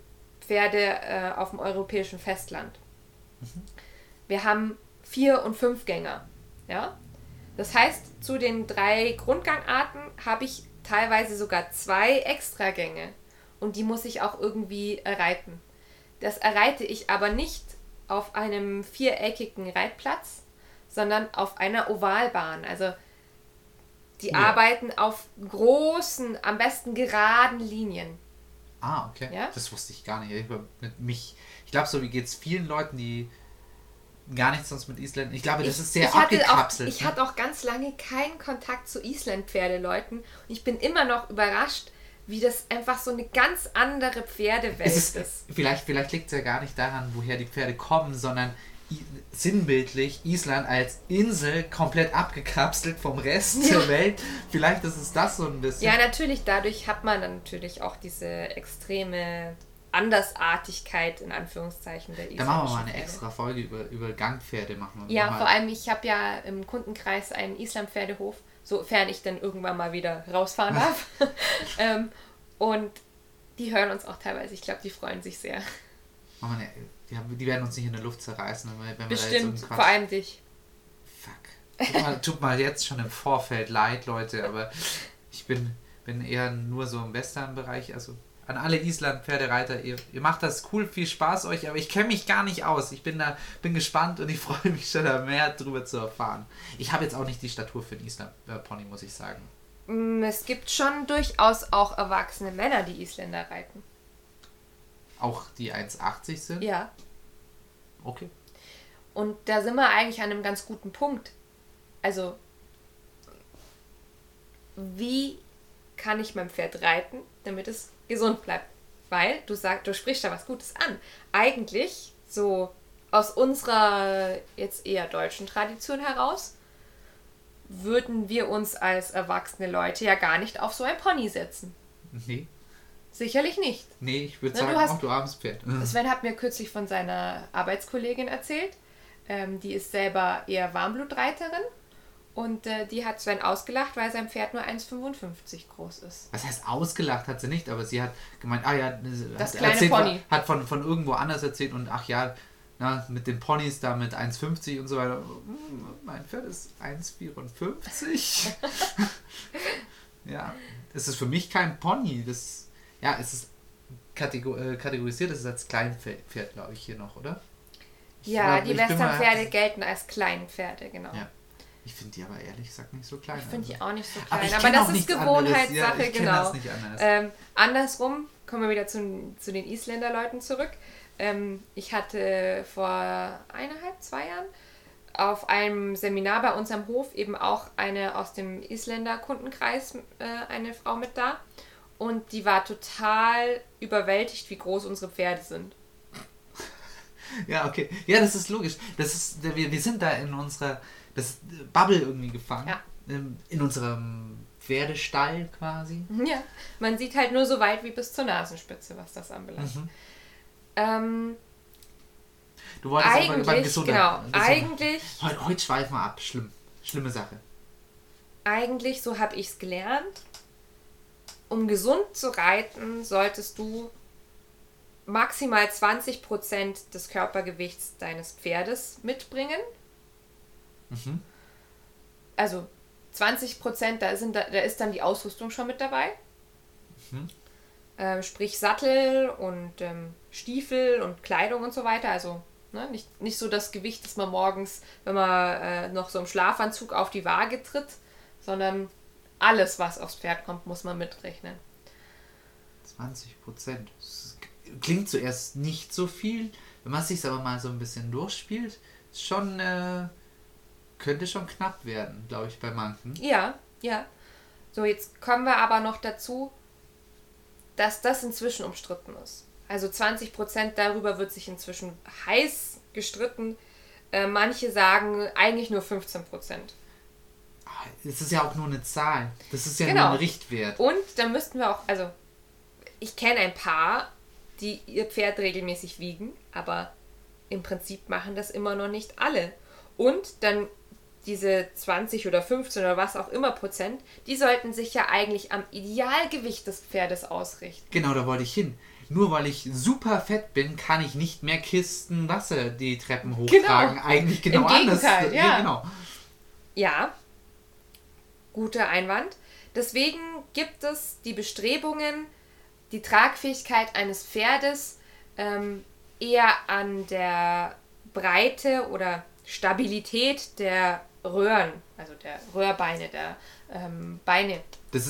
Pferde auf dem europäischen Festland. Wir haben 4- und 5-Gänger. Ja? Das heißt, zu den 3 Grundgangarten habe ich teilweise sogar 2 Extragänge. Und die muss ich auch irgendwie erreiten. Das erreite ich aber nicht auf einem viereckigen Reitplatz, sondern auf einer Ovalbahn. Also die arbeiten auf großen, am besten geraden Linien. Ah, okay. Ja? Das wusste ich gar nicht. Ich glaube, so wie geht es vielen Leuten, die gar nichts sonst mit Island... Ich glaube, das ist sehr abgekapselt. Ich hatte auch ganz lange keinen Kontakt zu Island-Pferdeleuten. Und ich bin immer noch überrascht, wie das einfach so eine ganz andere Pferdewelt ist. Vielleicht liegt es ja gar nicht daran, woher die Pferde kommen, sondern sinnbildlich Island als Insel komplett abgekapselt vom Rest der Welt. Vielleicht ist es das so ein bisschen. Ja, natürlich. Dadurch hat man dann natürlich auch diese extreme Andersartigkeit, in Anführungszeichen, der Isländer. Da machen wir mal eine extra Folge über Gangpferde. Ja, vor allem, ich habe ja im Kundenkreis einen Islandpferdehof, sofern ich dann irgendwann mal wieder rausfahren darf. Und die hören uns auch teilweise. Ich glaube, die freuen sich sehr. Oh Mann, die werden uns nicht in der Luft zerreißen. Wenn bestimmt, vor allem dich. Fuck. Tut mal jetzt schon im Vorfeld leid, Leute, aber ich bin eher nur so im Western-Bereich. Also an alle Island-Pferdereiter, ihr macht das cool, viel Spaß euch, aber ich kenne mich gar nicht aus. Ich bin gespannt und ich freue mich schon, da mehr drüber zu erfahren. Ich habe jetzt auch nicht die Statur für einen Island-Pony, muss ich sagen. Es gibt schon durchaus auch erwachsene Männer, die Isländer reiten. Auch die 1,80 sind? Ja. Okay. Und da sind wir eigentlich an einem ganz guten Punkt. Also, wie kann ich mein Pferd reiten, damit es gesund bleibt, weil du sprichst da was Gutes an. Eigentlich, so aus unserer jetzt eher deutschen Tradition heraus, würden wir uns als erwachsene Leute ja gar nicht auf so ein Pony setzen. Nee. Sicherlich nicht. Nee, ich würde sagen, du armes Pferd. Sven hat mir kürzlich von seiner Arbeitskollegin erzählt, die ist selber eher Warmblutreiterin. Und die hat Sven ausgelacht, weil sein Pferd nur 1,55 groß ist. Was heißt ausgelacht hat sie nicht, aber sie hat gemeint, das kleine erzählt, Pony. Hat von irgendwo anders erzählt und mit den Ponys da mit 1,50 und so weiter. Mein Pferd ist 1,54. Ja, es ist für mich kein Pony. Das, es ist kategorisiert, es ist als Kleinpferd, glaube ich, hier noch, oder? Die Westernpferde gelten als Kleinpferde, genau. Ja. Ich finde die aber ehrlich gesagt nicht so klein. Ich finde die auch nicht so klein. Aber das ist Gewohnheitssache, ja, genau. Das nicht anders. Andersrum, kommen wir wieder zu den Isländerleuten zurück. Ich hatte vor 2 Jahren auf einem Seminar bei uns am Hof eben auch eine aus dem Isländer-Kundenkreis, eine Frau mit da. Und die war total überwältigt, wie groß unsere Pferde sind. Ja, okay. Ja, das ist logisch. Das ist, wir sind da in unserer Bubble irgendwie gefangen. Ja. In unserem Pferdestall quasi. Ja, man sieht halt nur so weit wie bis zur Nasenspitze, was das anbelangt. Mhm. Du wolltest aber über Gesundheit. Genau, eigentlich... Heute schweifen wir ab. Schlimme Sache. Eigentlich, so habe ich es gelernt, um gesund zu reiten, solltest du maximal 20% des Körpergewichts deines Pferdes mitbringen. Mhm. Also 20%, da ist dann die Ausrüstung schon mit dabei. Mhm. Sprich Sattel und Stiefel und Kleidung und so weiter. Also ne, nicht so das Gewicht, das man morgens, wenn man noch so im Schlafanzug auf die Waage tritt, sondern alles, was aufs Pferd kommt, muss man mitrechnen. 20%. Das klingt zuerst nicht so viel. Wenn man es sich aber mal so ein bisschen durchspielt, ist schon... könnte schon knapp werden, glaube ich, bei manchen. Ja, ja. So, jetzt kommen wir aber noch dazu, dass das inzwischen umstritten ist. Also 20% darüber wird sich inzwischen heiß gestritten. Manche sagen eigentlich nur 15%. Es ist ja auch nur eine Zahl. Das ist ja genau. Nur ein Richtwert. Und dann müssten wir auch, also ich kenne ein paar, die ihr Pferd regelmäßig wiegen, aber im Prinzip machen das immer noch nicht alle. Und dann diese 20 oder 15 oder was auch immer Prozent, die sollten sich ja eigentlich am Idealgewicht des Pferdes ausrichten. Genau, da wollte ich hin. Nur weil ich super fett bin, kann ich nicht mehr Kisten Wasser die Treppen hochtragen. Genau. Eigentlich genau anders. Im Gegenteil, ja. Ja, genau. Ja, guter Einwand. Deswegen gibt es die Bestrebungen, die Tragfähigkeit eines Pferdes eher an der Breite oder Stabilität der Röhren, also der Röhrbeine, der Beine abzumachen. Das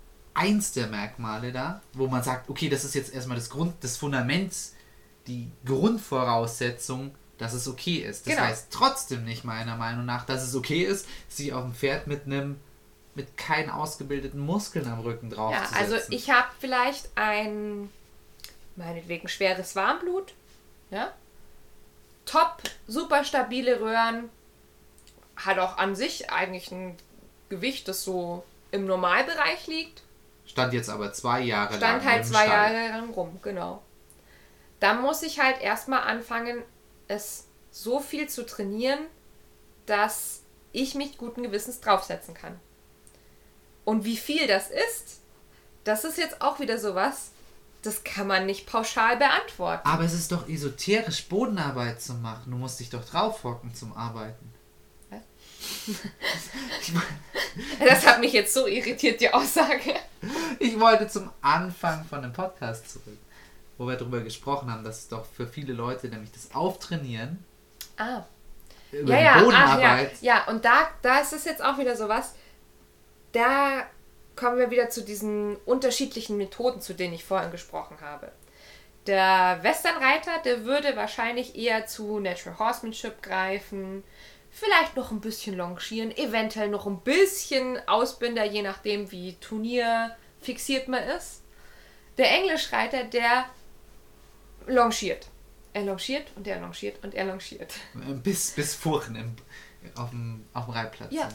ist eins der Merkmale da, wo man sagt, okay, das ist jetzt erstmal das Fundament, die Grundvoraussetzung, dass es okay ist. Das genau. Heißt trotzdem nicht meiner Meinung nach, dass es okay ist, sich auf dem Pferd mit keinen ausgebildeten Muskeln am Rücken draufzusetzen. Ja, also ich habe vielleicht meinetwegen schweres Warmblut, ja, top, super stabile Röhren, hat auch an sich eigentlich ein Gewicht, das so im Normalbereich liegt. Stand jetzt aber 2 Jahre lang rum. Stand halt 2 Jahre lang rum, genau. Dann muss ich halt erstmal anfangen, es so viel zu trainieren, dass ich mich guten Gewissens draufsetzen kann. Und wie viel das ist jetzt auch wieder sowas, das kann man nicht pauschal beantworten. Aber es ist doch esoterisch, Bodenarbeit zu machen. Du musst dich doch draufhocken zum Arbeiten. Was? Das hat mich jetzt so irritiert, die Aussage. Ich wollte zum Anfang von dem Podcast zurück, wo wir darüber gesprochen haben, dass es doch für viele Leute nämlich das Auftrainieren über die Bodenarbeit... Ja, und da ist es jetzt auch wieder sowas, da... kommen wir wieder zu diesen unterschiedlichen Methoden, zu denen ich vorhin gesprochen habe. Der Westernreiter, der würde wahrscheinlich eher zu Natural Horsemanship greifen, vielleicht noch ein bisschen longieren, eventuell noch ein bisschen Ausbinder, je nachdem wie Turnier fixiert man ist. Der Englischreiter, der longiert. Er longiert und er longiert und er longiert. Bis Furchen auf dem Reitplatz. Ja.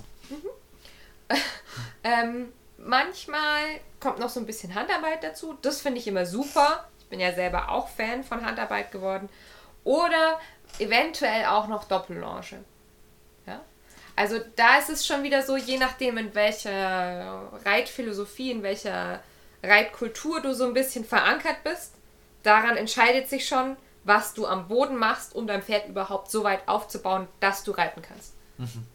Mhm. Manchmal kommt noch so ein bisschen Handarbeit dazu. Das finde ich immer super. Ich bin ja selber auch Fan von Handarbeit geworden. Oder eventuell auch noch Doppellonge. Ja? Also da ist es schon wieder so, je nachdem in welcher Reitphilosophie, in welcher Reitkultur du so ein bisschen verankert bist, daran entscheidet sich schon, was du am Boden machst, um dein Pferd überhaupt so weit aufzubauen, dass du reiten kannst. Mhm.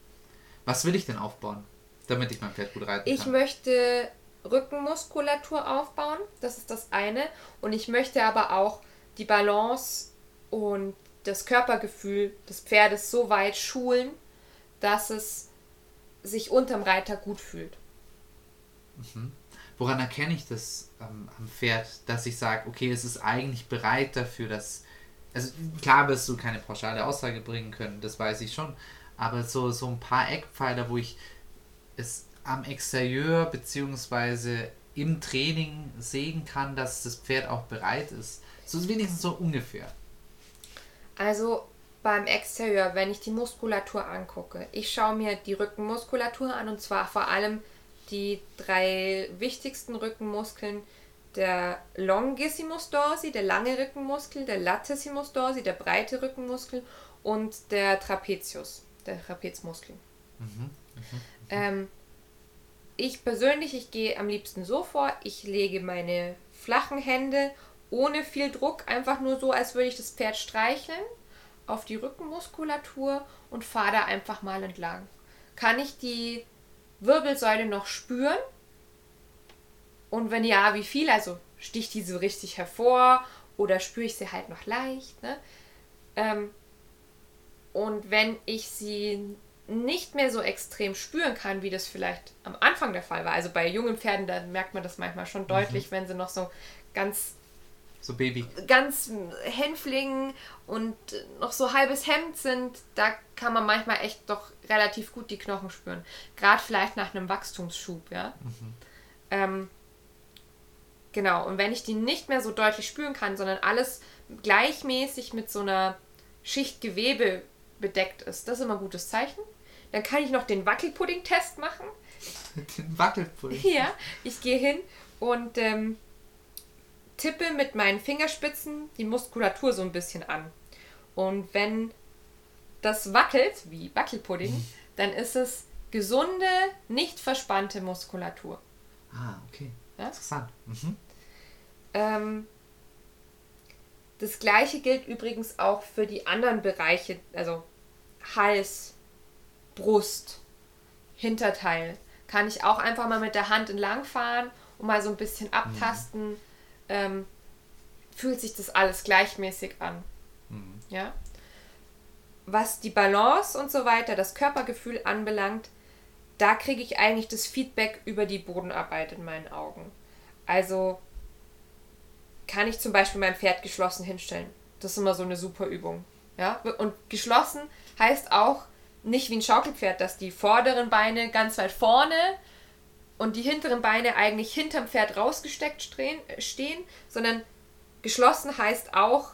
Was will ich denn aufbauen? Damit ich mein Pferd gut reiten kann. Ich möchte Rückenmuskulatur aufbauen, das ist das eine. Und ich möchte aber auch die Balance und das Körpergefühl des Pferdes so weit schulen, dass es sich unterm Reiter gut fühlt. Mhm. Woran erkenne ich das am Pferd, dass ich sage, okay, es ist eigentlich bereit dafür, dass... Also klar wirst du keine pauschale Aussage bringen können, das weiß ich schon. Aber so ein paar Eckpfeiler, wo ich es am Exterieur beziehungsweise im Training sehen kann, dass das Pferd auch bereit ist. So ist wenigstens so ungefähr. Also beim Exterieur, wenn ich die Muskulatur angucke, ich schaue mir die Rückenmuskulatur an, und zwar vor allem die drei wichtigsten Rückenmuskeln, der Longissimus dorsi, der lange Rückenmuskel, der Latissimus dorsi, der breite Rückenmuskel und der Trapezius, der Trapezmuskel. Ich persönlich, ich gehe am liebsten so vor, ich lege meine flachen Hände ohne viel Druck, einfach nur so, als würde ich das Pferd streicheln, auf die Rückenmuskulatur und fahre da einfach mal entlang. Kann ich die Wirbelsäule noch spüren? Und wenn ja, wie viel? Also sticht die so richtig hervor oder spüre ich sie halt noch leicht? Ne? Und wenn ich sie nicht mehr so extrem spüren kann, wie das vielleicht am Anfang der Fall war. Also bei jungen Pferden, da merkt man das manchmal schon deutlich, wenn sie noch so ganz so Baby, ganz Hänflingen und noch so halbes Hemd sind, da kann man manchmal echt doch relativ gut die Knochen spüren. Gerade vielleicht nach einem Wachstumsschub, ja. Genau, und wenn ich die nicht mehr so deutlich spüren kann, sondern alles gleichmäßig mit so einer Schicht Gewebe bedeckt ist, das ist immer ein gutes Zeichen. Dann kann ich noch den Wackelpudding-Test machen. Den Wackelpudding? Ja, ich gehe hin und tippe mit meinen Fingerspitzen die Muskulatur so ein bisschen an. Und wenn das wackelt, wie Wackelpudding, dann ist es gesunde, nicht verspannte Muskulatur. Ah, okay. Ja? Interessant. Das gleiche gilt übrigens auch für die anderen Bereiche, also Hals, Brust, Hinterteil. Kann ich auch einfach mal mit der Hand entlang fahren und mal so ein bisschen abtasten. Fühlt sich das alles gleichmäßig an. Ja? Was die Balance und so weiter, das Körpergefühl anbelangt, da kriege ich eigentlich das Feedback über die Bodenarbeit in meinen Augen. Also kann ich zum Beispiel mein Pferd geschlossen hinstellen. Das ist immer so eine super Übung. Ja? Und geschlossen heißt auch nicht wie ein Schaukelpferd, dass die vorderen Beine ganz weit vorne und die hinteren Beine eigentlich hinterm Pferd rausgesteckt stehen, sondern geschlossen heißt auch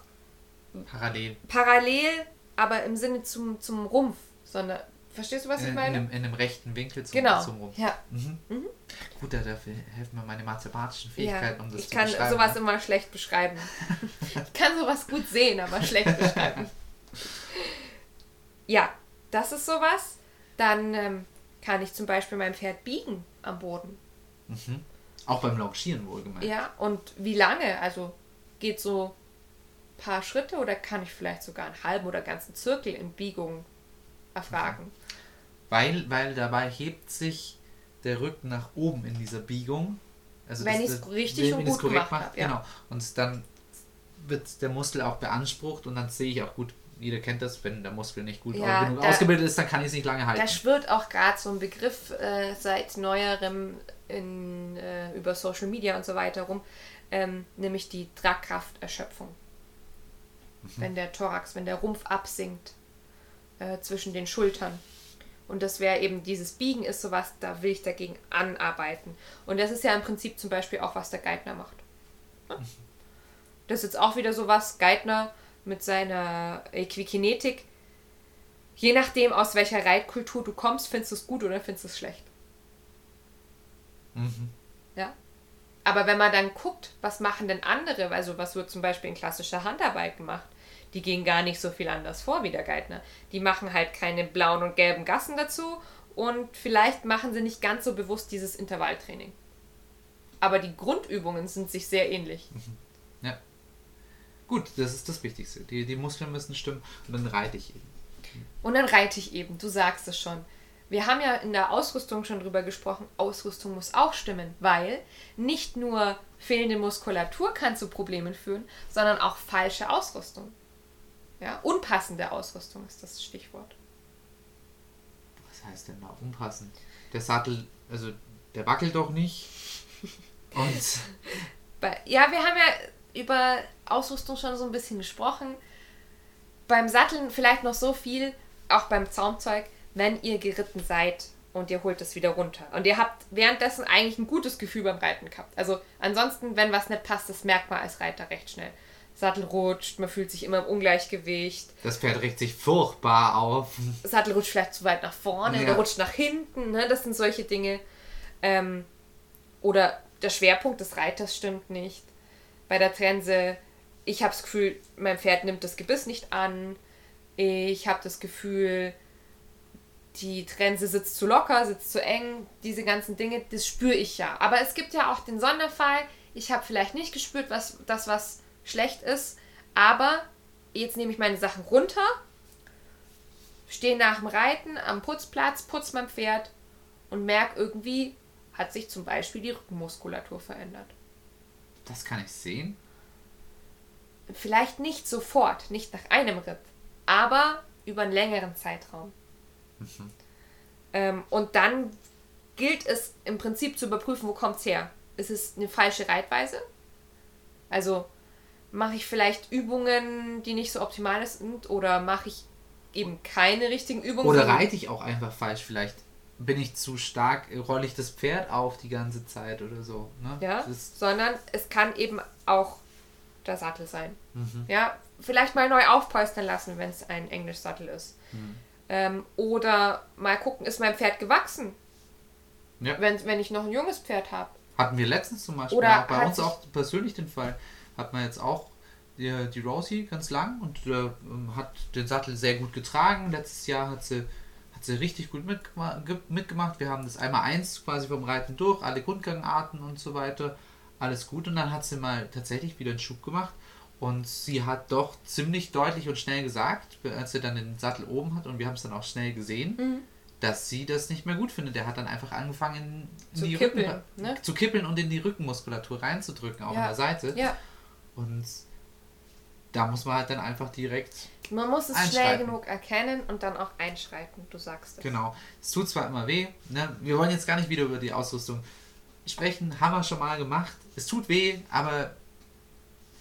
parallel, aber im Sinne zum Rumpf. Sondern, verstehst du, was ich meine? In einem rechten Winkel zum Rumpf. Ja. Gut, dafür helfen mir meine mathematischen Fähigkeiten, um das zu beschreiben. Ich kann sowas immer schlecht beschreiben. Ich kann sowas gut sehen, aber schlecht beschreiben. Ja, das ist sowas. Dann kann ich zum Beispiel mein Pferd biegen am Boden. Auch beim Longieren wohlgemeint. Ja, und wie lange? Also geht so ein paar Schritte oder kann ich vielleicht sogar einen halben oder ganzen Zirkel in Biegung erfragen? Weil dabei hebt sich der Rücken nach oben in dieser Biegung. Also wenn ich es richtig und gut korrekt mache. Ja. Genau. Und dann wird der Muskel auch beansprucht und dann sehe ich auch gut, jeder kennt das, wenn der Muskel nicht gut genug ausgebildet ist, dann kann ich es nicht lange halten. Da schwirrt auch gerade so ein Begriff seit neuerem über Social Media und so weiter rum, nämlich die Tragkrafterschöpfung. Wenn der Rumpf absinkt zwischen den Schultern. Und das wäre eben, dieses Biegen ist sowas, da will ich dagegen anarbeiten. Und das ist ja im Prinzip zum Beispiel auch, was der Geithner macht. Das ist jetzt auch wieder sowas, Geithner mit seiner Equikinetik. Je nachdem, aus welcher Reitkultur du kommst, findest du es gut oder findest du es schlecht. Ja. Aber wenn man dann guckt, was machen denn andere, also was wird zum Beispiel in klassischer Handarbeit gemacht, die gehen gar nicht so viel anders vor wie der Geithner. Die machen halt keine blauen und gelben Gassen dazu und vielleicht machen sie nicht ganz so bewusst dieses Intervalltraining. Aber die Grundübungen sind sich sehr ähnlich. Ja. Gut, das ist das Wichtigste. Die Muskeln müssen stimmen und dann reite ich eben. Du sagst es schon. Wir haben ja in der Ausrüstung schon drüber gesprochen, Ausrüstung muss auch stimmen, weil nicht nur fehlende Muskulatur kann zu Problemen führen, sondern auch falsche Ausrüstung. Ja, unpassende Ausrüstung ist das Stichwort. Was heißt denn da unpassend? Der Sattel, also der wackelt doch nicht. Und ja, wir haben ja über Ausrüstung schon so ein bisschen gesprochen. Beim Satteln vielleicht noch so viel, auch beim Zaumzeug, wenn ihr geritten seid und ihr holt es wieder runter. Und ihr habt währenddessen eigentlich ein gutes Gefühl beim Reiten gehabt. Also ansonsten, wenn was nicht passt, das merkt man als Reiter recht schnell. Sattel rutscht, man fühlt sich immer im Ungleichgewicht. Das Pferd richtet sich furchtbar auf. Sattel rutscht vielleicht zu weit nach vorne, ja. Oder rutscht nach hinten, ne? Das sind solche Dinge. Oder der Schwerpunkt des Reiters stimmt nicht. Bei der Trense, ich habe das Gefühl, mein Pferd nimmt das Gebiss nicht an. Ich habe das Gefühl, die Trense sitzt zu locker, sitzt zu eng. Diese ganzen Dinge, das spüre ich ja. Aber es gibt ja auch den Sonderfall. Ich habe vielleicht nicht gespürt, was schlecht ist, aber jetzt nehme ich meine Sachen runter, stehe nach dem Reiten am Putzplatz, putze mein Pferd und merke, irgendwie hat sich zum Beispiel die Rückenmuskulatur verändert. Das kann ich sehen? Vielleicht nicht sofort, nicht nach einem Ritt, aber über einen längeren Zeitraum. Mhm. Und dann gilt es im Prinzip zu überprüfen, wo kommt es her? Ist es eine falsche Reitweise? Also mache ich vielleicht Übungen, die nicht so optimal sind, oder mache ich eben keine richtigen Übungen? Oder reite ich auch einfach falsch, vielleicht bin ich zu stark, rolle ich das Pferd auf die ganze Zeit oder so. Ne? Ja, sondern es kann eben auch der Sattel sein. Mhm. Ja, vielleicht mal neu aufpolstern lassen, wenn es ein Englischsattel ist. Mhm. Oder mal gucken, ist mein Pferd gewachsen? Ja. Wenn ich noch ein junges Pferd habe. Hatten wir letztens zum Beispiel, oder bei uns auch persönlich den Fall, hat man jetzt auch die Rosie ganz lang und hat den Sattel sehr gut getragen. Letztes Jahr hat sie richtig gut mitgemacht. Wir haben das 1x1 quasi vom Reiten durch, alle Grundgangarten und so weiter, alles gut. Und dann hat sie mal tatsächlich wieder einen Schub gemacht und sie hat doch ziemlich deutlich und schnell gesagt, als sie dann den Sattel oben hat, und wir haben es dann auch schnell gesehen, dass sie das nicht mehr gut findet. Der hat dann einfach angefangen zu kippeln und in die Rückenmuskulatur reinzudrücken, auch an der Seite. Ja. Und da muss man halt dann einfach direkt Man muss es schnell genug erkennen und dann auch einschreiten, du sagst es. Genau. Es tut zwar immer weh, ne? Wir wollen jetzt gar nicht wieder über die Ausrüstung sprechen, haben wir schon mal gemacht. Es tut weh, aber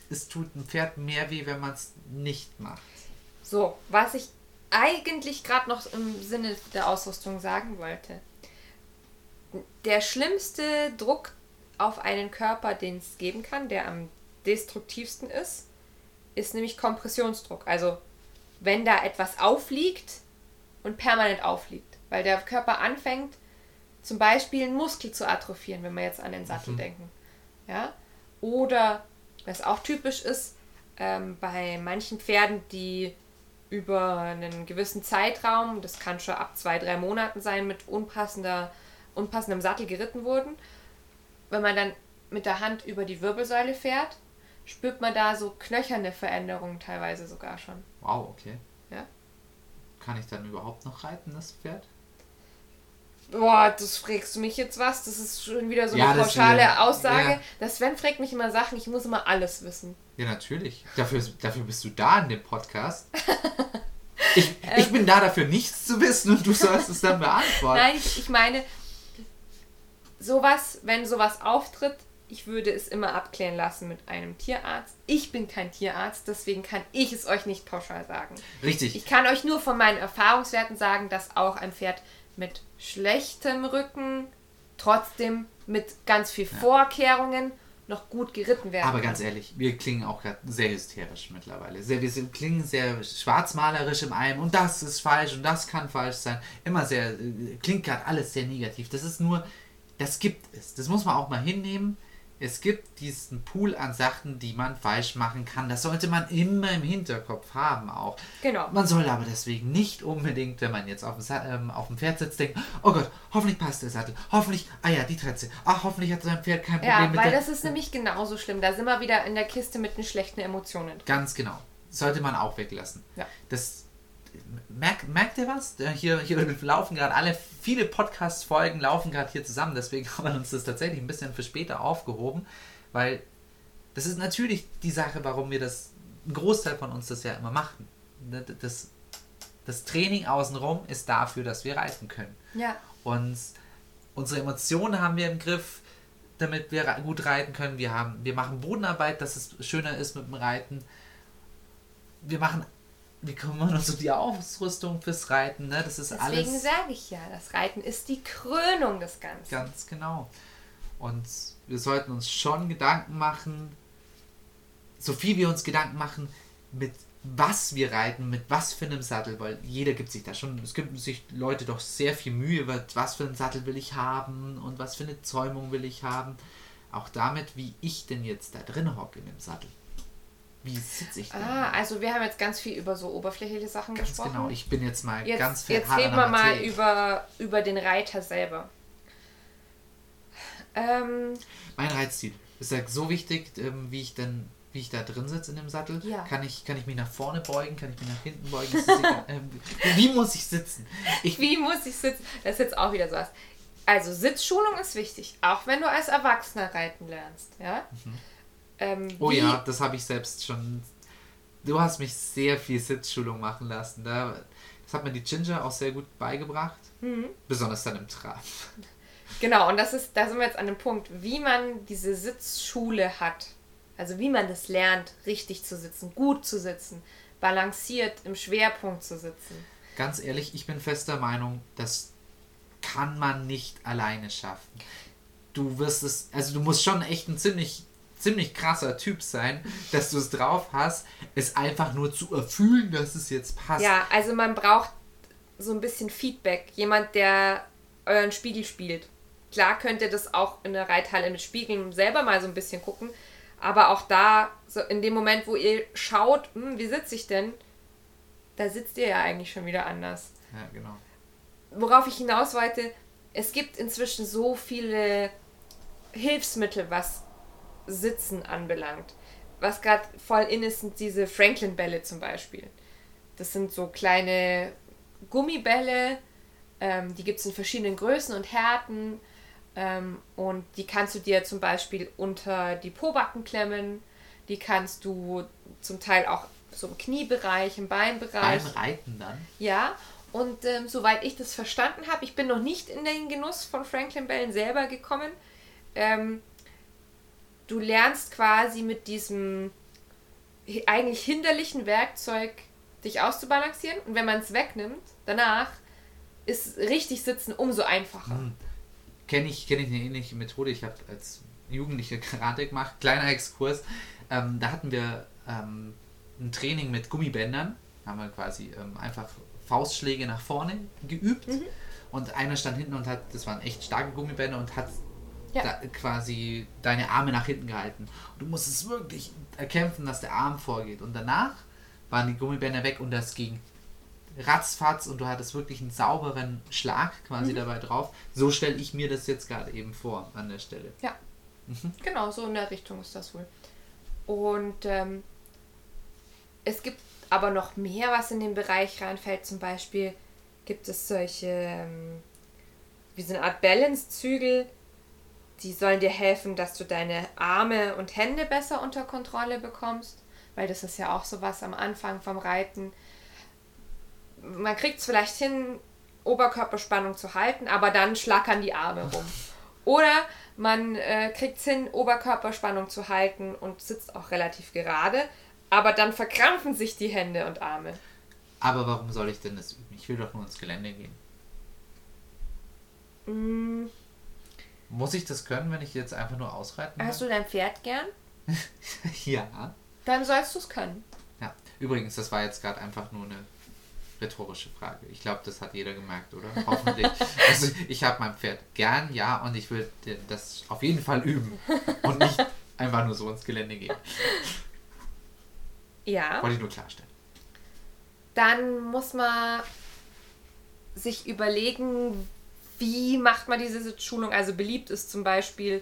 es tut ein Pferd mehr weh, wenn man es nicht macht. So, was ich eigentlich gerade noch im Sinne der Ausrüstung sagen wollte. Der schlimmste Druck auf einen Körper, den es geben kann, der am destruktivsten ist nämlich Kompressionsdruck. Also wenn da etwas aufliegt und permanent aufliegt, weil der Körper anfängt, zum Beispiel einen Muskel zu atrophieren, wenn wir jetzt an den Sattel denken. Ja? Oder, was auch typisch ist, bei manchen Pferden, die über einen gewissen Zeitraum, das kann schon ab 2-3 Monaten sein, mit unpassendem Sattel geritten wurden, wenn man dann mit der Hand über die Wirbelsäule fährt, spürt man da so knöcherne Veränderungen teilweise sogar schon. Wow, okay. Ja. Kann ich dann überhaupt noch reiten, das Pferd? Boah, das fragst du mich jetzt was? Das ist schon wieder so eine pauschale Aussage. Ja. Der Sven fragt mich immer Sachen, ich muss immer alles wissen. Ja, natürlich. Dafür bist du da in dem Podcast. Ich bin da dafür, nichts zu wissen, und du sollst es dann beantworten. Nein, ich meine, sowas, wenn sowas auftritt, ich würde es immer abklären lassen mit einem Tierarzt. Ich bin kein Tierarzt, deswegen kann ich es euch nicht pauschal sagen. Richtig. Ich kann euch nur von meinen Erfahrungswerten sagen, dass auch ein Pferd mit schlechtem Rücken trotzdem mit ganz viel Vorkehrungen noch gut geritten werden kann. Aber ganz ehrlich, wir klingen auch gerade sehr hysterisch mittlerweile. Wir klingen sehr schwarzmalerisch in allem, und das ist falsch und das kann falsch sein. Immer sehr, klingt gerade alles sehr negativ. Das ist nur, das gibt es. Das muss man auch mal hinnehmen. Es gibt diesen Pool an Sachen, die man falsch machen kann. Das sollte man immer im Hinterkopf haben auch. Genau. Man soll aber deswegen nicht unbedingt, wenn man jetzt auf dem Pferd sitzt, denken, oh Gott, hoffentlich passt der Sattel, hoffentlich, die Trense, hoffentlich hat sein Pferd kein Problem mit der... Ja, weil das ist nämlich genauso schlimm. Da sind wir wieder in der Kiste mit den schlechten Emotionen. Ganz genau. Sollte man auch weglassen. Ja. Das... Merkt ihr was? Hier laufen gerade viele Podcast-Folgen laufen gerade hier zusammen, deswegen haben wir uns das tatsächlich ein bisschen für später aufgehoben, weil das ist natürlich die Sache, warum wir das, ein Großteil von uns das ja immer machen. Das Training außenrum ist dafür, dass wir reiten können. Ja. Und unsere Emotionen haben wir im Griff, damit wir gut reiten können. Wir machen Bodenarbeit, dass es schöner ist mit dem Reiten. Wir machen wie kommt man also die Ausrüstung fürs Reiten, ne? Das ist alles. Deswegen sage ich ja, das Reiten ist die Krönung des Ganzen. Ganz genau. Und wir sollten uns schon Gedanken machen, so viel wir uns Gedanken machen, mit was wir reiten, mit was für einem Sattel, weil jeder gibt sich da schon, es gibt sich Leute doch sehr viel Mühe, was für einen Sattel will ich haben und was für eine Zäumung will ich haben. Auch damit, wie ich denn jetzt da drin hocke in dem Sattel. Wie sitze ich da? Ah, also wir haben jetzt ganz viel über so oberflächliche Sachen ganz gesprochen. Genau, ich bin jetzt mal ganz viel Jetzt reden wir mal über den Reiter selber. Mein Reitziel ist ja so wichtig, wie ich da drin sitze in dem Sattel. Ja. Kann ich mich nach vorne beugen? Kann ich mich nach hinten beugen? Ist egal. Wie muss ich sitzen? Wie muss ich sitzen? Das ist jetzt auch wieder sowas. Also Sitzschulung ist wichtig, auch wenn du als Erwachsener reiten lernst. Ja? Mhm. Ja, das habe ich selbst schon. Du hast mich sehr viel Sitzschulung machen lassen. Das hat mir die Ginger auch sehr gut beigebracht. Mhm. Besonders dann im Trab. Genau, und da sind wir jetzt an dem Punkt, wie man diese Sitzschule hat. Also wie man das lernt, richtig zu sitzen, gut zu sitzen, balanciert im Schwerpunkt zu sitzen. Ganz ehrlich, ich bin fester Meinung, das kann man nicht alleine schaffen. Du musst schon echt ein ziemlich krasser Typ sein, dass du es drauf hast, es einfach nur zu erfüllen, dass es jetzt passt. Ja, also man braucht so ein bisschen Feedback. Jemand, der euren Spiegel spielt. Klar könnt ihr das auch in der Reithalle mit Spiegeln selber mal so ein bisschen gucken, aber auch da, so in dem Moment, wo ihr schaut, wie sitze ich denn, da sitzt ihr ja eigentlich schon wieder anders. Ja, genau. Worauf ich hinaus wollte, es gibt inzwischen so viele Hilfsmittel, was Sitzen anbelangt. Was gerade voll in ist, sind diese Franklin-Bälle zum Beispiel. Das sind so kleine Gummibälle, die gibt es in verschiedenen Größen und Härten. Und die kannst du dir zum Beispiel unter die Pobacken klemmen, die kannst du zum Teil auch so im Kniebereich, im Beinbereich. Beim Reiten dann? Ja, und soweit ich das verstanden habe, ich bin noch nicht in den Genuss von Franklin-Bällen selber gekommen, du lernst quasi mit diesem eigentlich hinderlichen Werkzeug dich auszubalancieren, und wenn man es wegnimmt, danach ist richtig Sitzen umso einfacher. Mhm. Kenne ich eine ähnliche Methode. Ich habe als Jugendlicher Karate gemacht. Kleiner Exkurs. Da hatten wir ein Training mit Gummibändern. Da haben wir quasi einfach Faustschläge nach vorne geübt. Mhm. Und einer stand hinten und das waren echt starke Gummibänder, und hat quasi deine Arme nach hinten gehalten. Und du musstest wirklich erkämpfen, dass der Arm vorgeht. Und danach waren die Gummibänder weg und das ging ratzfatz, und du hattest wirklich einen sauberen Schlag quasi dabei drauf. So stelle ich mir das jetzt gerade eben vor an der Stelle. Ja, genau, so in der Richtung ist das wohl. Und es gibt aber noch mehr, was in den Bereich reinfällt. Zum Beispiel gibt es solche, wie so eine Art Balance-Zügel, die sollen dir helfen, dass du deine Arme und Hände besser unter Kontrolle bekommst, weil das ist ja auch sowas am Anfang vom Reiten. Man kriegt es vielleicht hin, Oberkörperspannung zu halten, aber dann schlackern die Arme rum. Oder man kriegt es hin, Oberkörperspannung zu halten und sitzt auch relativ gerade, aber dann verkrampfen sich die Hände und Arme. Aber warum soll ich denn das üben? Ich will doch nur ins Gelände gehen. Muss ich das können, wenn ich jetzt einfach nur ausreiten kann? Hast du dein Pferd gern? Ja. Dann sollst du es können. Ja, übrigens, das war jetzt gerade einfach nur eine rhetorische Frage. Ich glaube, das hat jeder gemerkt, oder? Hoffentlich. Also ich habe mein Pferd gern, ja, und ich will das auf jeden Fall üben und nicht einfach nur so ins Gelände gehen. Ja. Wollte ich nur klarstellen. Dann muss man sich überlegen, wie macht man diese Sitzschulung. Also beliebt ist zum Beispiel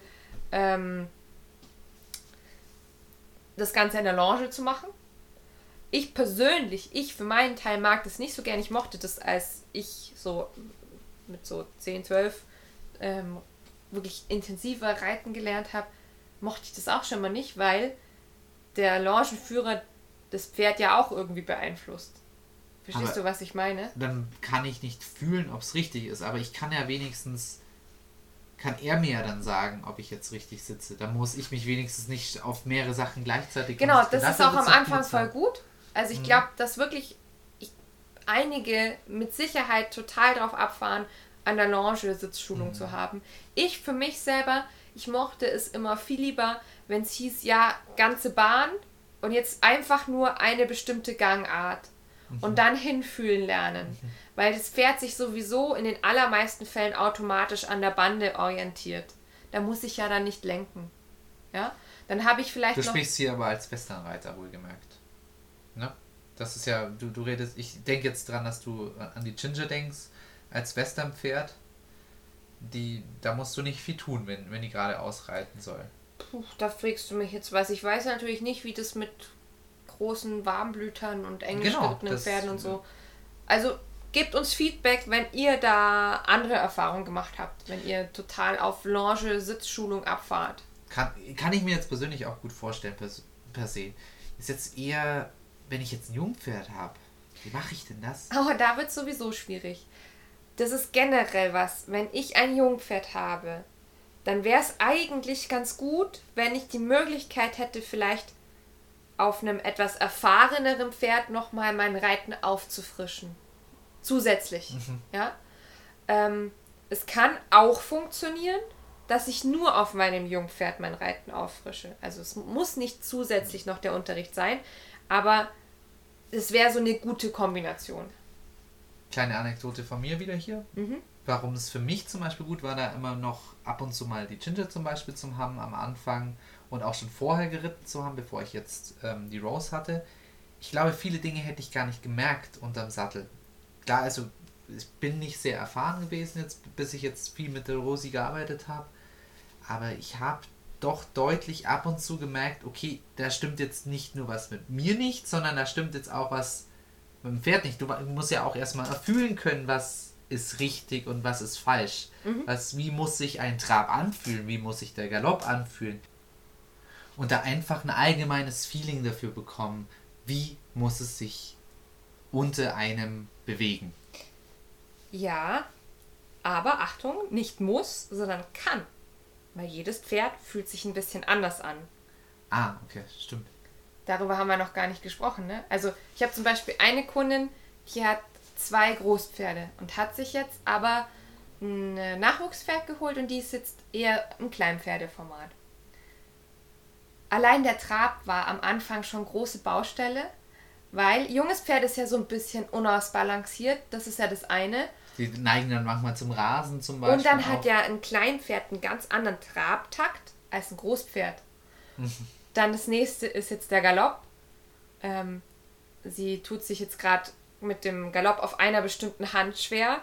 das Ganze in der Longe zu machen. Ich persönlich, für meinen Teil, mag das nicht so gern. Ich mochte das, als ich so mit so 10, 12 wirklich intensiver reiten gelernt habe, mochte ich das auch schon mal nicht, weil der Longenführer das Pferd ja auch irgendwie beeinflusst. Verstehst du, was ich meine? Dann kann ich nicht fühlen, ob es richtig ist, aber ich kann ja wenigstens... kann er mir ja dann sagen, ob ich jetzt richtig sitze. Da muss ich mich wenigstens nicht auf mehrere Sachen gleichzeitig... Genau, das ist auch am Anfang voll gut. Also ich glaube, dass wirklich einige mit Sicherheit total drauf abfahren, an der Longe Sitzschulung zu haben. Ich für mich selber, ich mochte es immer viel lieber, wenn es hieß, ja, ganze Bahn und jetzt einfach nur eine bestimmte Gangart und dann hinfühlen lernen, weil das Pferd sich sowieso in den allermeisten Fällen automatisch an der Bande orientiert. Da muss ich ja dann nicht lenken. Ja? Dann habe ich vielleicht Du sprichst hier aber als Westernreiter, wohlgemerkt. Ne? Das ist ja, du redest, ich denke jetzt dran, dass du an die Ginger denkst, als Westernpferd, da musst du nicht viel tun, wenn die gerade ausreiten soll. Puh, da frägst du mich jetzt was. Ich weiß natürlich nicht, wie das mit großen Warmblütern und eng geschnittenen Pferden und so. Also gebt uns Feedback, wenn ihr da andere Erfahrungen gemacht habt, wenn ihr total auf Longe-Sitzschulung abfahrt. Kann ich mir jetzt persönlich auch gut vorstellen, per se. Ist jetzt eher, wenn ich jetzt ein Jungpferd habe, wie mache ich denn das? Oh, da wird es sowieso schwierig. Das ist generell was, wenn ich ein Jungpferd habe, dann wäre es eigentlich ganz gut, wenn ich die Möglichkeit hätte, vielleicht auf einem etwas erfahreneren Pferd nochmal mein Reiten aufzufrischen. Zusätzlich. Ja? Es kann auch funktionieren, dass ich nur auf meinem Jungpferd mein Reiten auffrische. Also es muss nicht zusätzlich noch der Unterricht sein, aber es wäre so eine gute Kombination. Kleine Anekdote von mir wieder hier. Warum es für mich zum Beispiel gut war, da immer noch ab und zu mal die Ginger zum Beispiel zu haben am Anfang und auch schon vorher geritten zu haben, bevor ich jetzt die Rose hatte. Ich glaube, viele Dinge hätte ich gar nicht gemerkt unterm Sattel. Klar, also ich bin nicht sehr erfahren gewesen, bis ich jetzt viel mit der Rosie gearbeitet habe, aber ich habe doch deutlich ab und zu gemerkt, okay, da stimmt jetzt nicht nur was mit mir nicht, sondern da stimmt jetzt auch was mit dem Pferd nicht. Du musst ja auch erstmal erfühlen können, was ist richtig und was ist falsch. Wie muss sich ein Trab anfühlen? Wie muss sich der Galopp anfühlen? Und da einfach ein allgemeines Feeling dafür bekommen, wie muss es sich unter einem bewegen. Ja, aber Achtung, nicht muss, sondern kann. Weil jedes Pferd fühlt sich ein bisschen anders an. Ah, okay, stimmt. Darüber haben wir noch gar nicht gesprochen, ne? Also ich habe zum Beispiel eine Kundin, die hat 2 Großpferde und hat sich jetzt aber ein Nachwuchspferd geholt und die ist jetzt eher im Kleinpferdeformat. Allein der Trab war am Anfang schon große Baustelle, weil junges Pferd ist ja so ein bisschen unausbalanciert, das ist ja das eine. Die neigen dann manchmal zum Rasen zum Beispiel. Und dann hat ja ein Kleinpferd einen ganz anderen Trabtakt als ein Großpferd. Dann das nächste ist jetzt der Galopp. Sie tut sich jetzt gerade mit dem Galopp auf einer bestimmten Hand schwer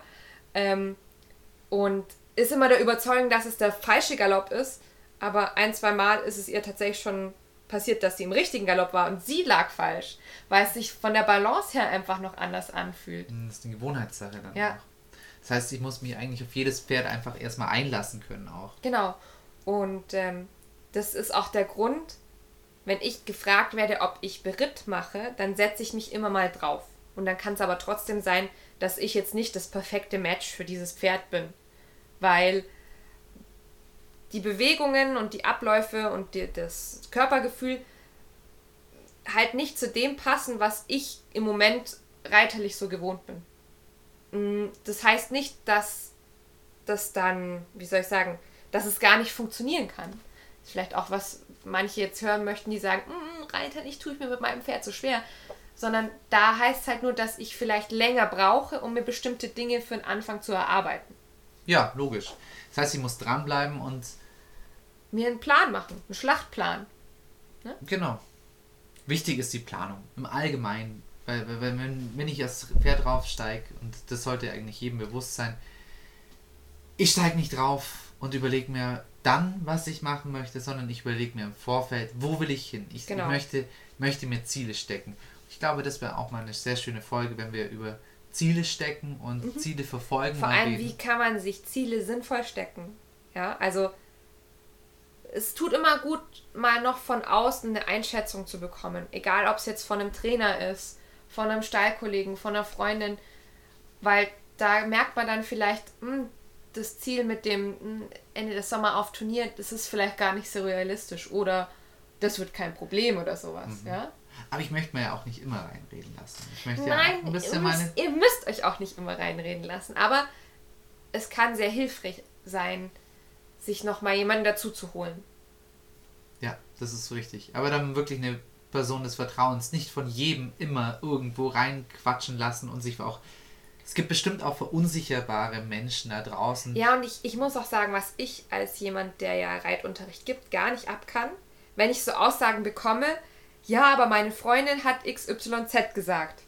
und ist immer der Überzeugung, dass es der falsche Galopp ist, aber 1-2 Mal ist es ihr tatsächlich schon passiert, dass sie im richtigen Galopp war und sie lag falsch, weil es sich von der Balance her einfach noch anders anfühlt. Das ist eine Gewohnheitssache dann ja. Auch. Das heißt, ich muss mich eigentlich auf jedes Pferd einfach erstmal einlassen können auch. Genau. Und das ist auch der Grund, wenn ich gefragt werde, ob ich Beritt mache, dann setze ich mich immer mal drauf. Und dann kann es aber trotzdem sein, dass ich jetzt nicht das perfekte Match für dieses Pferd bin. Weil die Bewegungen und die Abläufe und das Körpergefühl halt nicht zu dem passen, was ich im Moment reiterlich so gewohnt bin. Das heißt nicht, dass das dann, dass es gar nicht funktionieren kann. Vielleicht auch, was manche jetzt hören möchten, die sagen, reiterlich tue ich mir mit meinem Pferd so schwer. Sondern da heißt es halt nur, dass ich vielleicht länger brauche, um mir bestimmte Dinge für den Anfang zu erarbeiten. Ja, logisch. Das heißt, ich muss dranbleiben und mir einen Plan machen, einen Schlachtplan. Ne? Genau. Wichtig ist die Planung im Allgemeinen. Weil wenn ich aufs Pferd draufsteige, und das sollte eigentlich jedem bewusst sein, ich steige nicht drauf und überlege mir dann, was ich machen möchte, sondern ich überlege mir im Vorfeld, wo will ich hin? Ich möchte mir Ziele stecken. Ich glaube, das wäre auch mal eine sehr schöne Folge, wenn wir über Ziele stecken und Ziele verfolgen. Vor allem, wie kann man sich Ziele sinnvoll stecken? Ja, also es tut immer gut, mal noch von außen eine Einschätzung zu bekommen. Egal, ob es jetzt von einem Trainer ist, von einem Stallkollegen, von einer Freundin, weil da merkt man dann vielleicht, das Ziel mit dem Ende des Sommers auf Turnier, das ist vielleicht gar nicht so realistisch oder das wird kein Problem oder sowas, ja? Aber ich möchte mir ja auch nicht immer reinreden lassen. Ich möchte Nein, ja ein bisschen ihr müsst euch auch nicht immer reinreden lassen. Aber es kann sehr hilfreich sein, sich nochmal jemanden dazu zu holen. Ja, das ist richtig. Aber dann wirklich eine Person des Vertrauens. Nicht von jedem immer irgendwo reinquatschen lassen und sich auch... Es gibt bestimmt auch verunsicherbare Menschen da draußen. Ja, und ich muss auch sagen, was ich als jemand, der ja Reitunterricht gibt, gar nicht ab kann, wenn ich so Aussagen bekomme, ja, aber meine Freundin hat XYZ gesagt.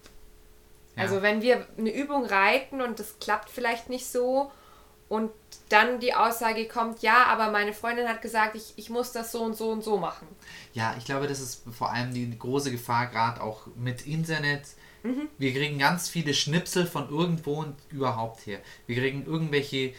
Ja. Also wenn wir eine Übung reiten und das klappt vielleicht nicht so und dann die Aussage kommt, ja, aber meine Freundin hat gesagt, ich muss das so und so und so machen. Ja, ich glaube, das ist vor allem die große Gefahr, gerade auch mit Internet. Mhm. Wir kriegen ganz viele Schnipsel von irgendwo und überhaupt her. Wir kriegen irgendwelche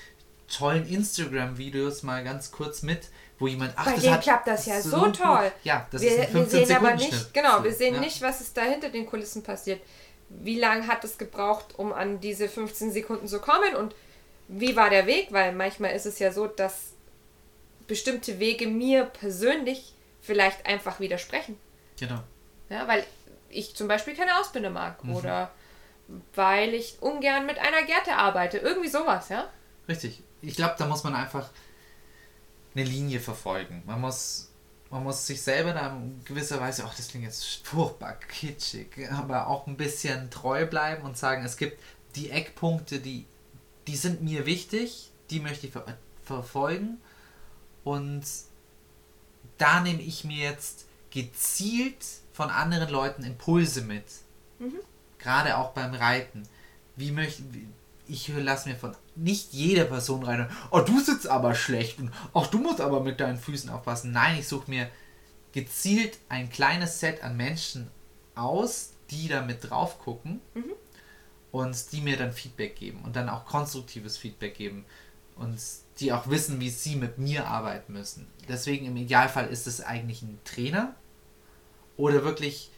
tollen Instagram-Videos mal ganz kurz mit, wo jemand... Ach, bei denen klappt das ja so toll. Ja, das ist ein 15-Sekunden-Schnitt. Genau, wir sehen nicht, was ist da hinter den Kulissen passiert. Wie lange hat es gebraucht, um an diese 15 Sekunden zu kommen und wie war der Weg? Weil manchmal ist es ja so, dass bestimmte Wege mir persönlich vielleicht einfach widersprechen. Genau. Ja, weil ich zum Beispiel keine Ausbinde mag oder weil ich ungern mit einer Gerte arbeite. Irgendwie sowas, ja? Richtig. Ich glaube, da muss man einfach eine Linie verfolgen. Man muss sich selber da in gewisser Weise, ach, das klingt jetzt furchtbar kitschig, aber auch ein bisschen treu bleiben und sagen, es gibt die Eckpunkte, die sind mir wichtig, die möchte ich verfolgen und da nehme ich mir jetzt gezielt von anderen Leuten Impulse mit. Mhm. Gerade auch beim Reiten. Ich lasse mir von nicht jeder Person rein. Oh, du sitzt aber schlecht und auch du musst aber mit deinen Füßen aufpassen. Nein, ich suche mir gezielt ein kleines Set an Menschen aus, die da mit drauf gucken und die mir dann Feedback geben und dann auch konstruktives Feedback geben und die auch wissen, wie sie mit mir arbeiten müssen. Deswegen im Idealfall ist es eigentlich ein Trainer oder wirklich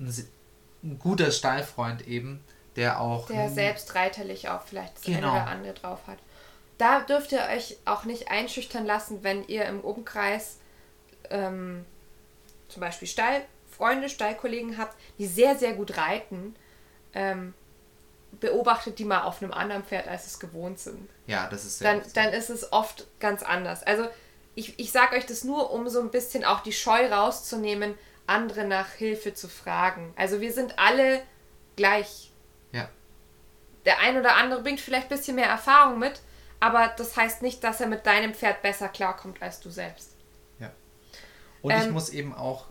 ein guter Stallfreund eben, der selbst reiterlich auch vielleicht das eine oder andere drauf hat. Da dürft ihr euch auch nicht einschüchtern lassen, wenn ihr im Umkreis zum Beispiel Stallfreunde, Stallkollegen habt, die sehr, sehr gut reiten. Beobachtet die mal auf einem anderen Pferd, als es gewohnt sind. Ja, das ist sehr gut. Dann ist es oft ganz anders. Also ich sage euch das nur, um so ein bisschen auch die Scheu rauszunehmen, andere nach Hilfe zu fragen. Also wir sind alle gleich. Ja. Der ein oder andere bringt vielleicht ein bisschen mehr Erfahrung mit, aber das heißt nicht, dass er mit deinem Pferd besser klarkommt als du selbst. Ja. Und ich muss eben auch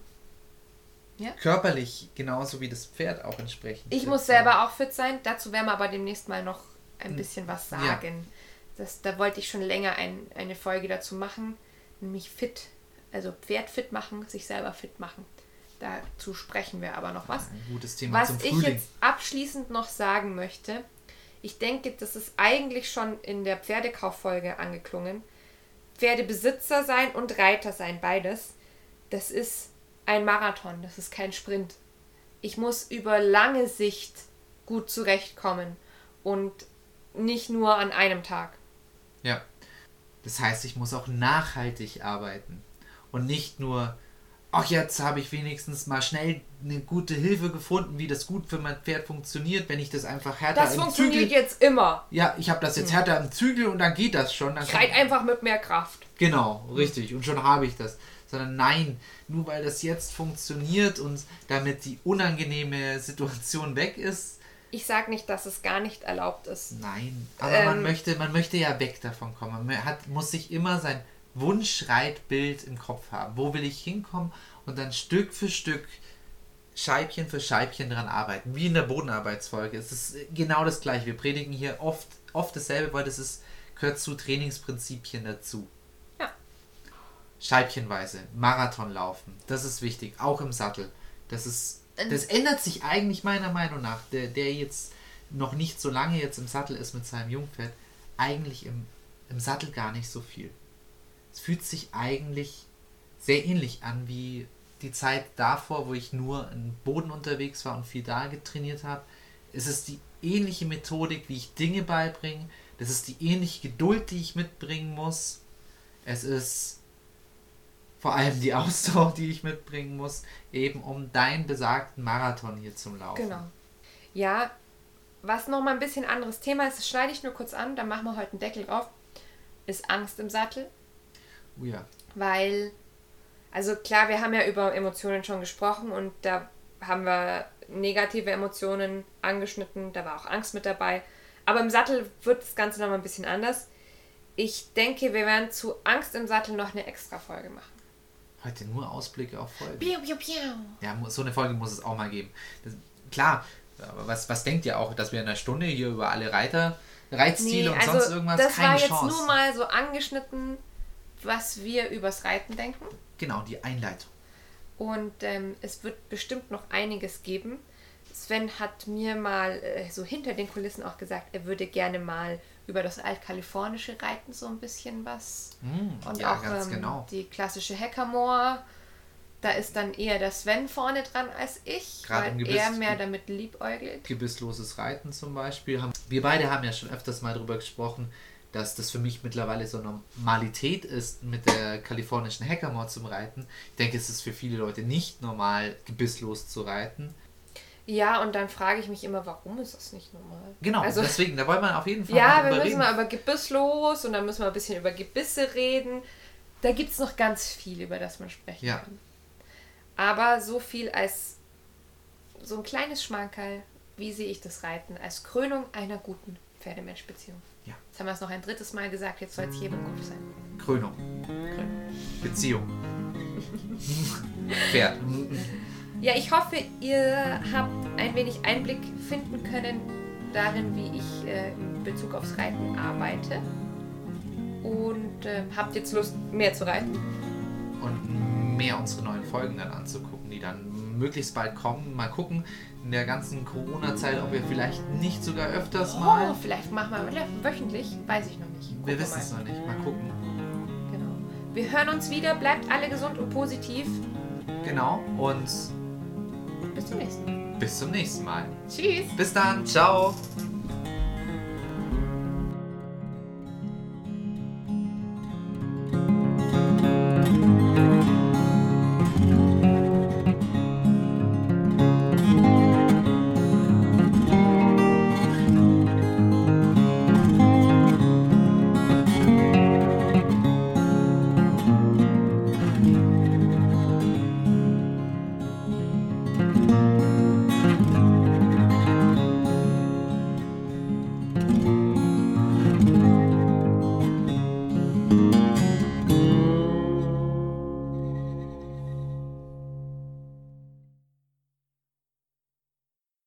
körperlich genauso wie das Pferd auch entsprechend. Ich muss selber auch fit sein. Dazu werden wir aber demnächst mal noch ein bisschen was sagen. Ja. Da wollte ich schon länger eine Folge dazu machen, nämlich fit, also Pferd fit machen, sich selber fit machen. Dazu sprechen wir aber noch was. Ein gutes Thema was zum Frühling. Ich jetzt abschließend noch sagen möchte, ich denke, das ist eigentlich schon in der Pferdekauffolge angeklungen. Pferdebesitzer sein und Reiter sein, beides. Das ist ein Marathon, das ist kein Sprint. Ich muss über lange Sicht gut zurechtkommen und nicht nur an einem Tag. Ja, das heißt, ich muss auch nachhaltig arbeiten und nicht nur... Ach, jetzt habe ich wenigstens mal schnell eine gute Hilfe gefunden, wie das gut für mein Pferd funktioniert, wenn ich das einfach härter im Zügel... Das funktioniert jetzt immer. Ja, ich habe das jetzt härter im Zügel und dann geht das schon. Dann ich reite einfach mit mehr Kraft. Genau, richtig. Und schon habe ich das. Sondern nein, nur weil das jetzt funktioniert und damit die unangenehme Situation weg ist... Ich sage nicht, dass es gar nicht erlaubt ist. Nein, aber man möchte ja weg davon kommen. Man muss sich immer sein... Wunschreitbild im Kopf haben. Wo will ich hinkommen? Und dann Stück für Stück, Scheibchen für Scheibchen dran arbeiten. Wie in der Bodenarbeitsfolge. Es ist genau das Gleiche. Wir predigen hier oft dasselbe, weil gehört zu Trainingsprinzipien dazu. Ja. Scheibchenweise, Marathon laufen. Das ist wichtig. Auch im Sattel. Das ändert sich eigentlich meiner Meinung nach. Der jetzt noch nicht so lange jetzt im Sattel ist mit seinem Jungpferd, eigentlich im Sattel gar nicht so viel. Es fühlt sich eigentlich sehr ähnlich an wie die Zeit davor, wo ich nur im Boden unterwegs war und viel da getrainiert habe. Es ist die ähnliche Methodik, wie ich Dinge beibringe. Das ist die ähnliche Geduld, die ich mitbringen muss. Es ist vor allem die Ausdauer, die ich mitbringen muss, eben um deinen besagten Marathon hier zum Laufen. Genau. Ja, was nochmal ein bisschen anderes Thema ist, das schneide ich nur kurz an, dann machen wir heute einen Deckel drauf, ist Angst im Sattel. Oh ja. Weil, also klar, wir haben ja über Emotionen schon gesprochen und da haben wir negative Emotionen angeschnitten, da war auch Angst mit dabei. Aber im Sattel wird das Ganze nochmal ein bisschen anders. Ich denke, wir werden zu Angst im Sattel noch eine extra Folge machen. Heute nur Ausblicke auf Folgen. Biu, biu, biu. Ja, so eine Folge muss es auch mal geben. Das, klar, aber was denkt ihr auch, dass wir in einer Stunde hier über alle Reitstile und sonst irgendwas? Das keine war jetzt Chance. Nur mal so angeschnitten, was wir übers Reiten denken. Genau, die Einleitung. Und es wird bestimmt noch einiges geben. Sven hat mir mal so hinter den Kulissen auch gesagt, er würde gerne mal über das altkalifornische Reiten so ein bisschen was. Und ja, auch ganz genau. Die klassische Hackamore. Da ist dann eher der Sven vorne dran als ich, gerade weil er mehr damit liebäugelt. Gebissloses Reiten zum Beispiel. Wir beide haben ja schon öfters mal drüber gesprochen, dass das für mich mittlerweile so eine Normalität ist, mit der kalifornischen Hackamore zum Reiten. Ich denke, es ist für viele Leute nicht normal, gebisslos zu reiten. Ja, und dann frage ich mich immer, warum ist das nicht normal? Genau, also, deswegen, da wollen wir auf jeden Fall ja, mal reden. Ja, wir müssen mal über gebisslos und dann müssen wir ein bisschen über Gebisse reden. Da gibt es noch ganz viel, über das man sprechen kann. Aber so viel als so ein kleines Schmankerl, wie sehe ich das Reiten, als Krönung einer guten Pferdemensch-Beziehung. Ja. Jetzt haben wir es noch ein drittes Mal gesagt, jetzt soll es jedem im Kopf sein. Krönung. Beziehung. Pferd. Ja, ich hoffe, ihr habt ein wenig Einblick finden können darin, wie ich in Bezug aufs Reiten arbeite. Und habt jetzt Lust, mehr zu reiten. Und mehr unsere neuen Folgen dann anzugucken, die dann möglichst bald kommen. Mal gucken, in der ganzen Corona-Zeit, ob wir vielleicht nicht sogar öfters mal... Oh, vielleicht machen wir wöchentlich, weiß ich noch nicht. Wir wissen es noch nicht, mal gucken. Genau. Wir hören uns wieder, bleibt alle gesund und positiv. Genau, und... Bis zum nächsten Mal. Tschüss. Bis dann. Ciao.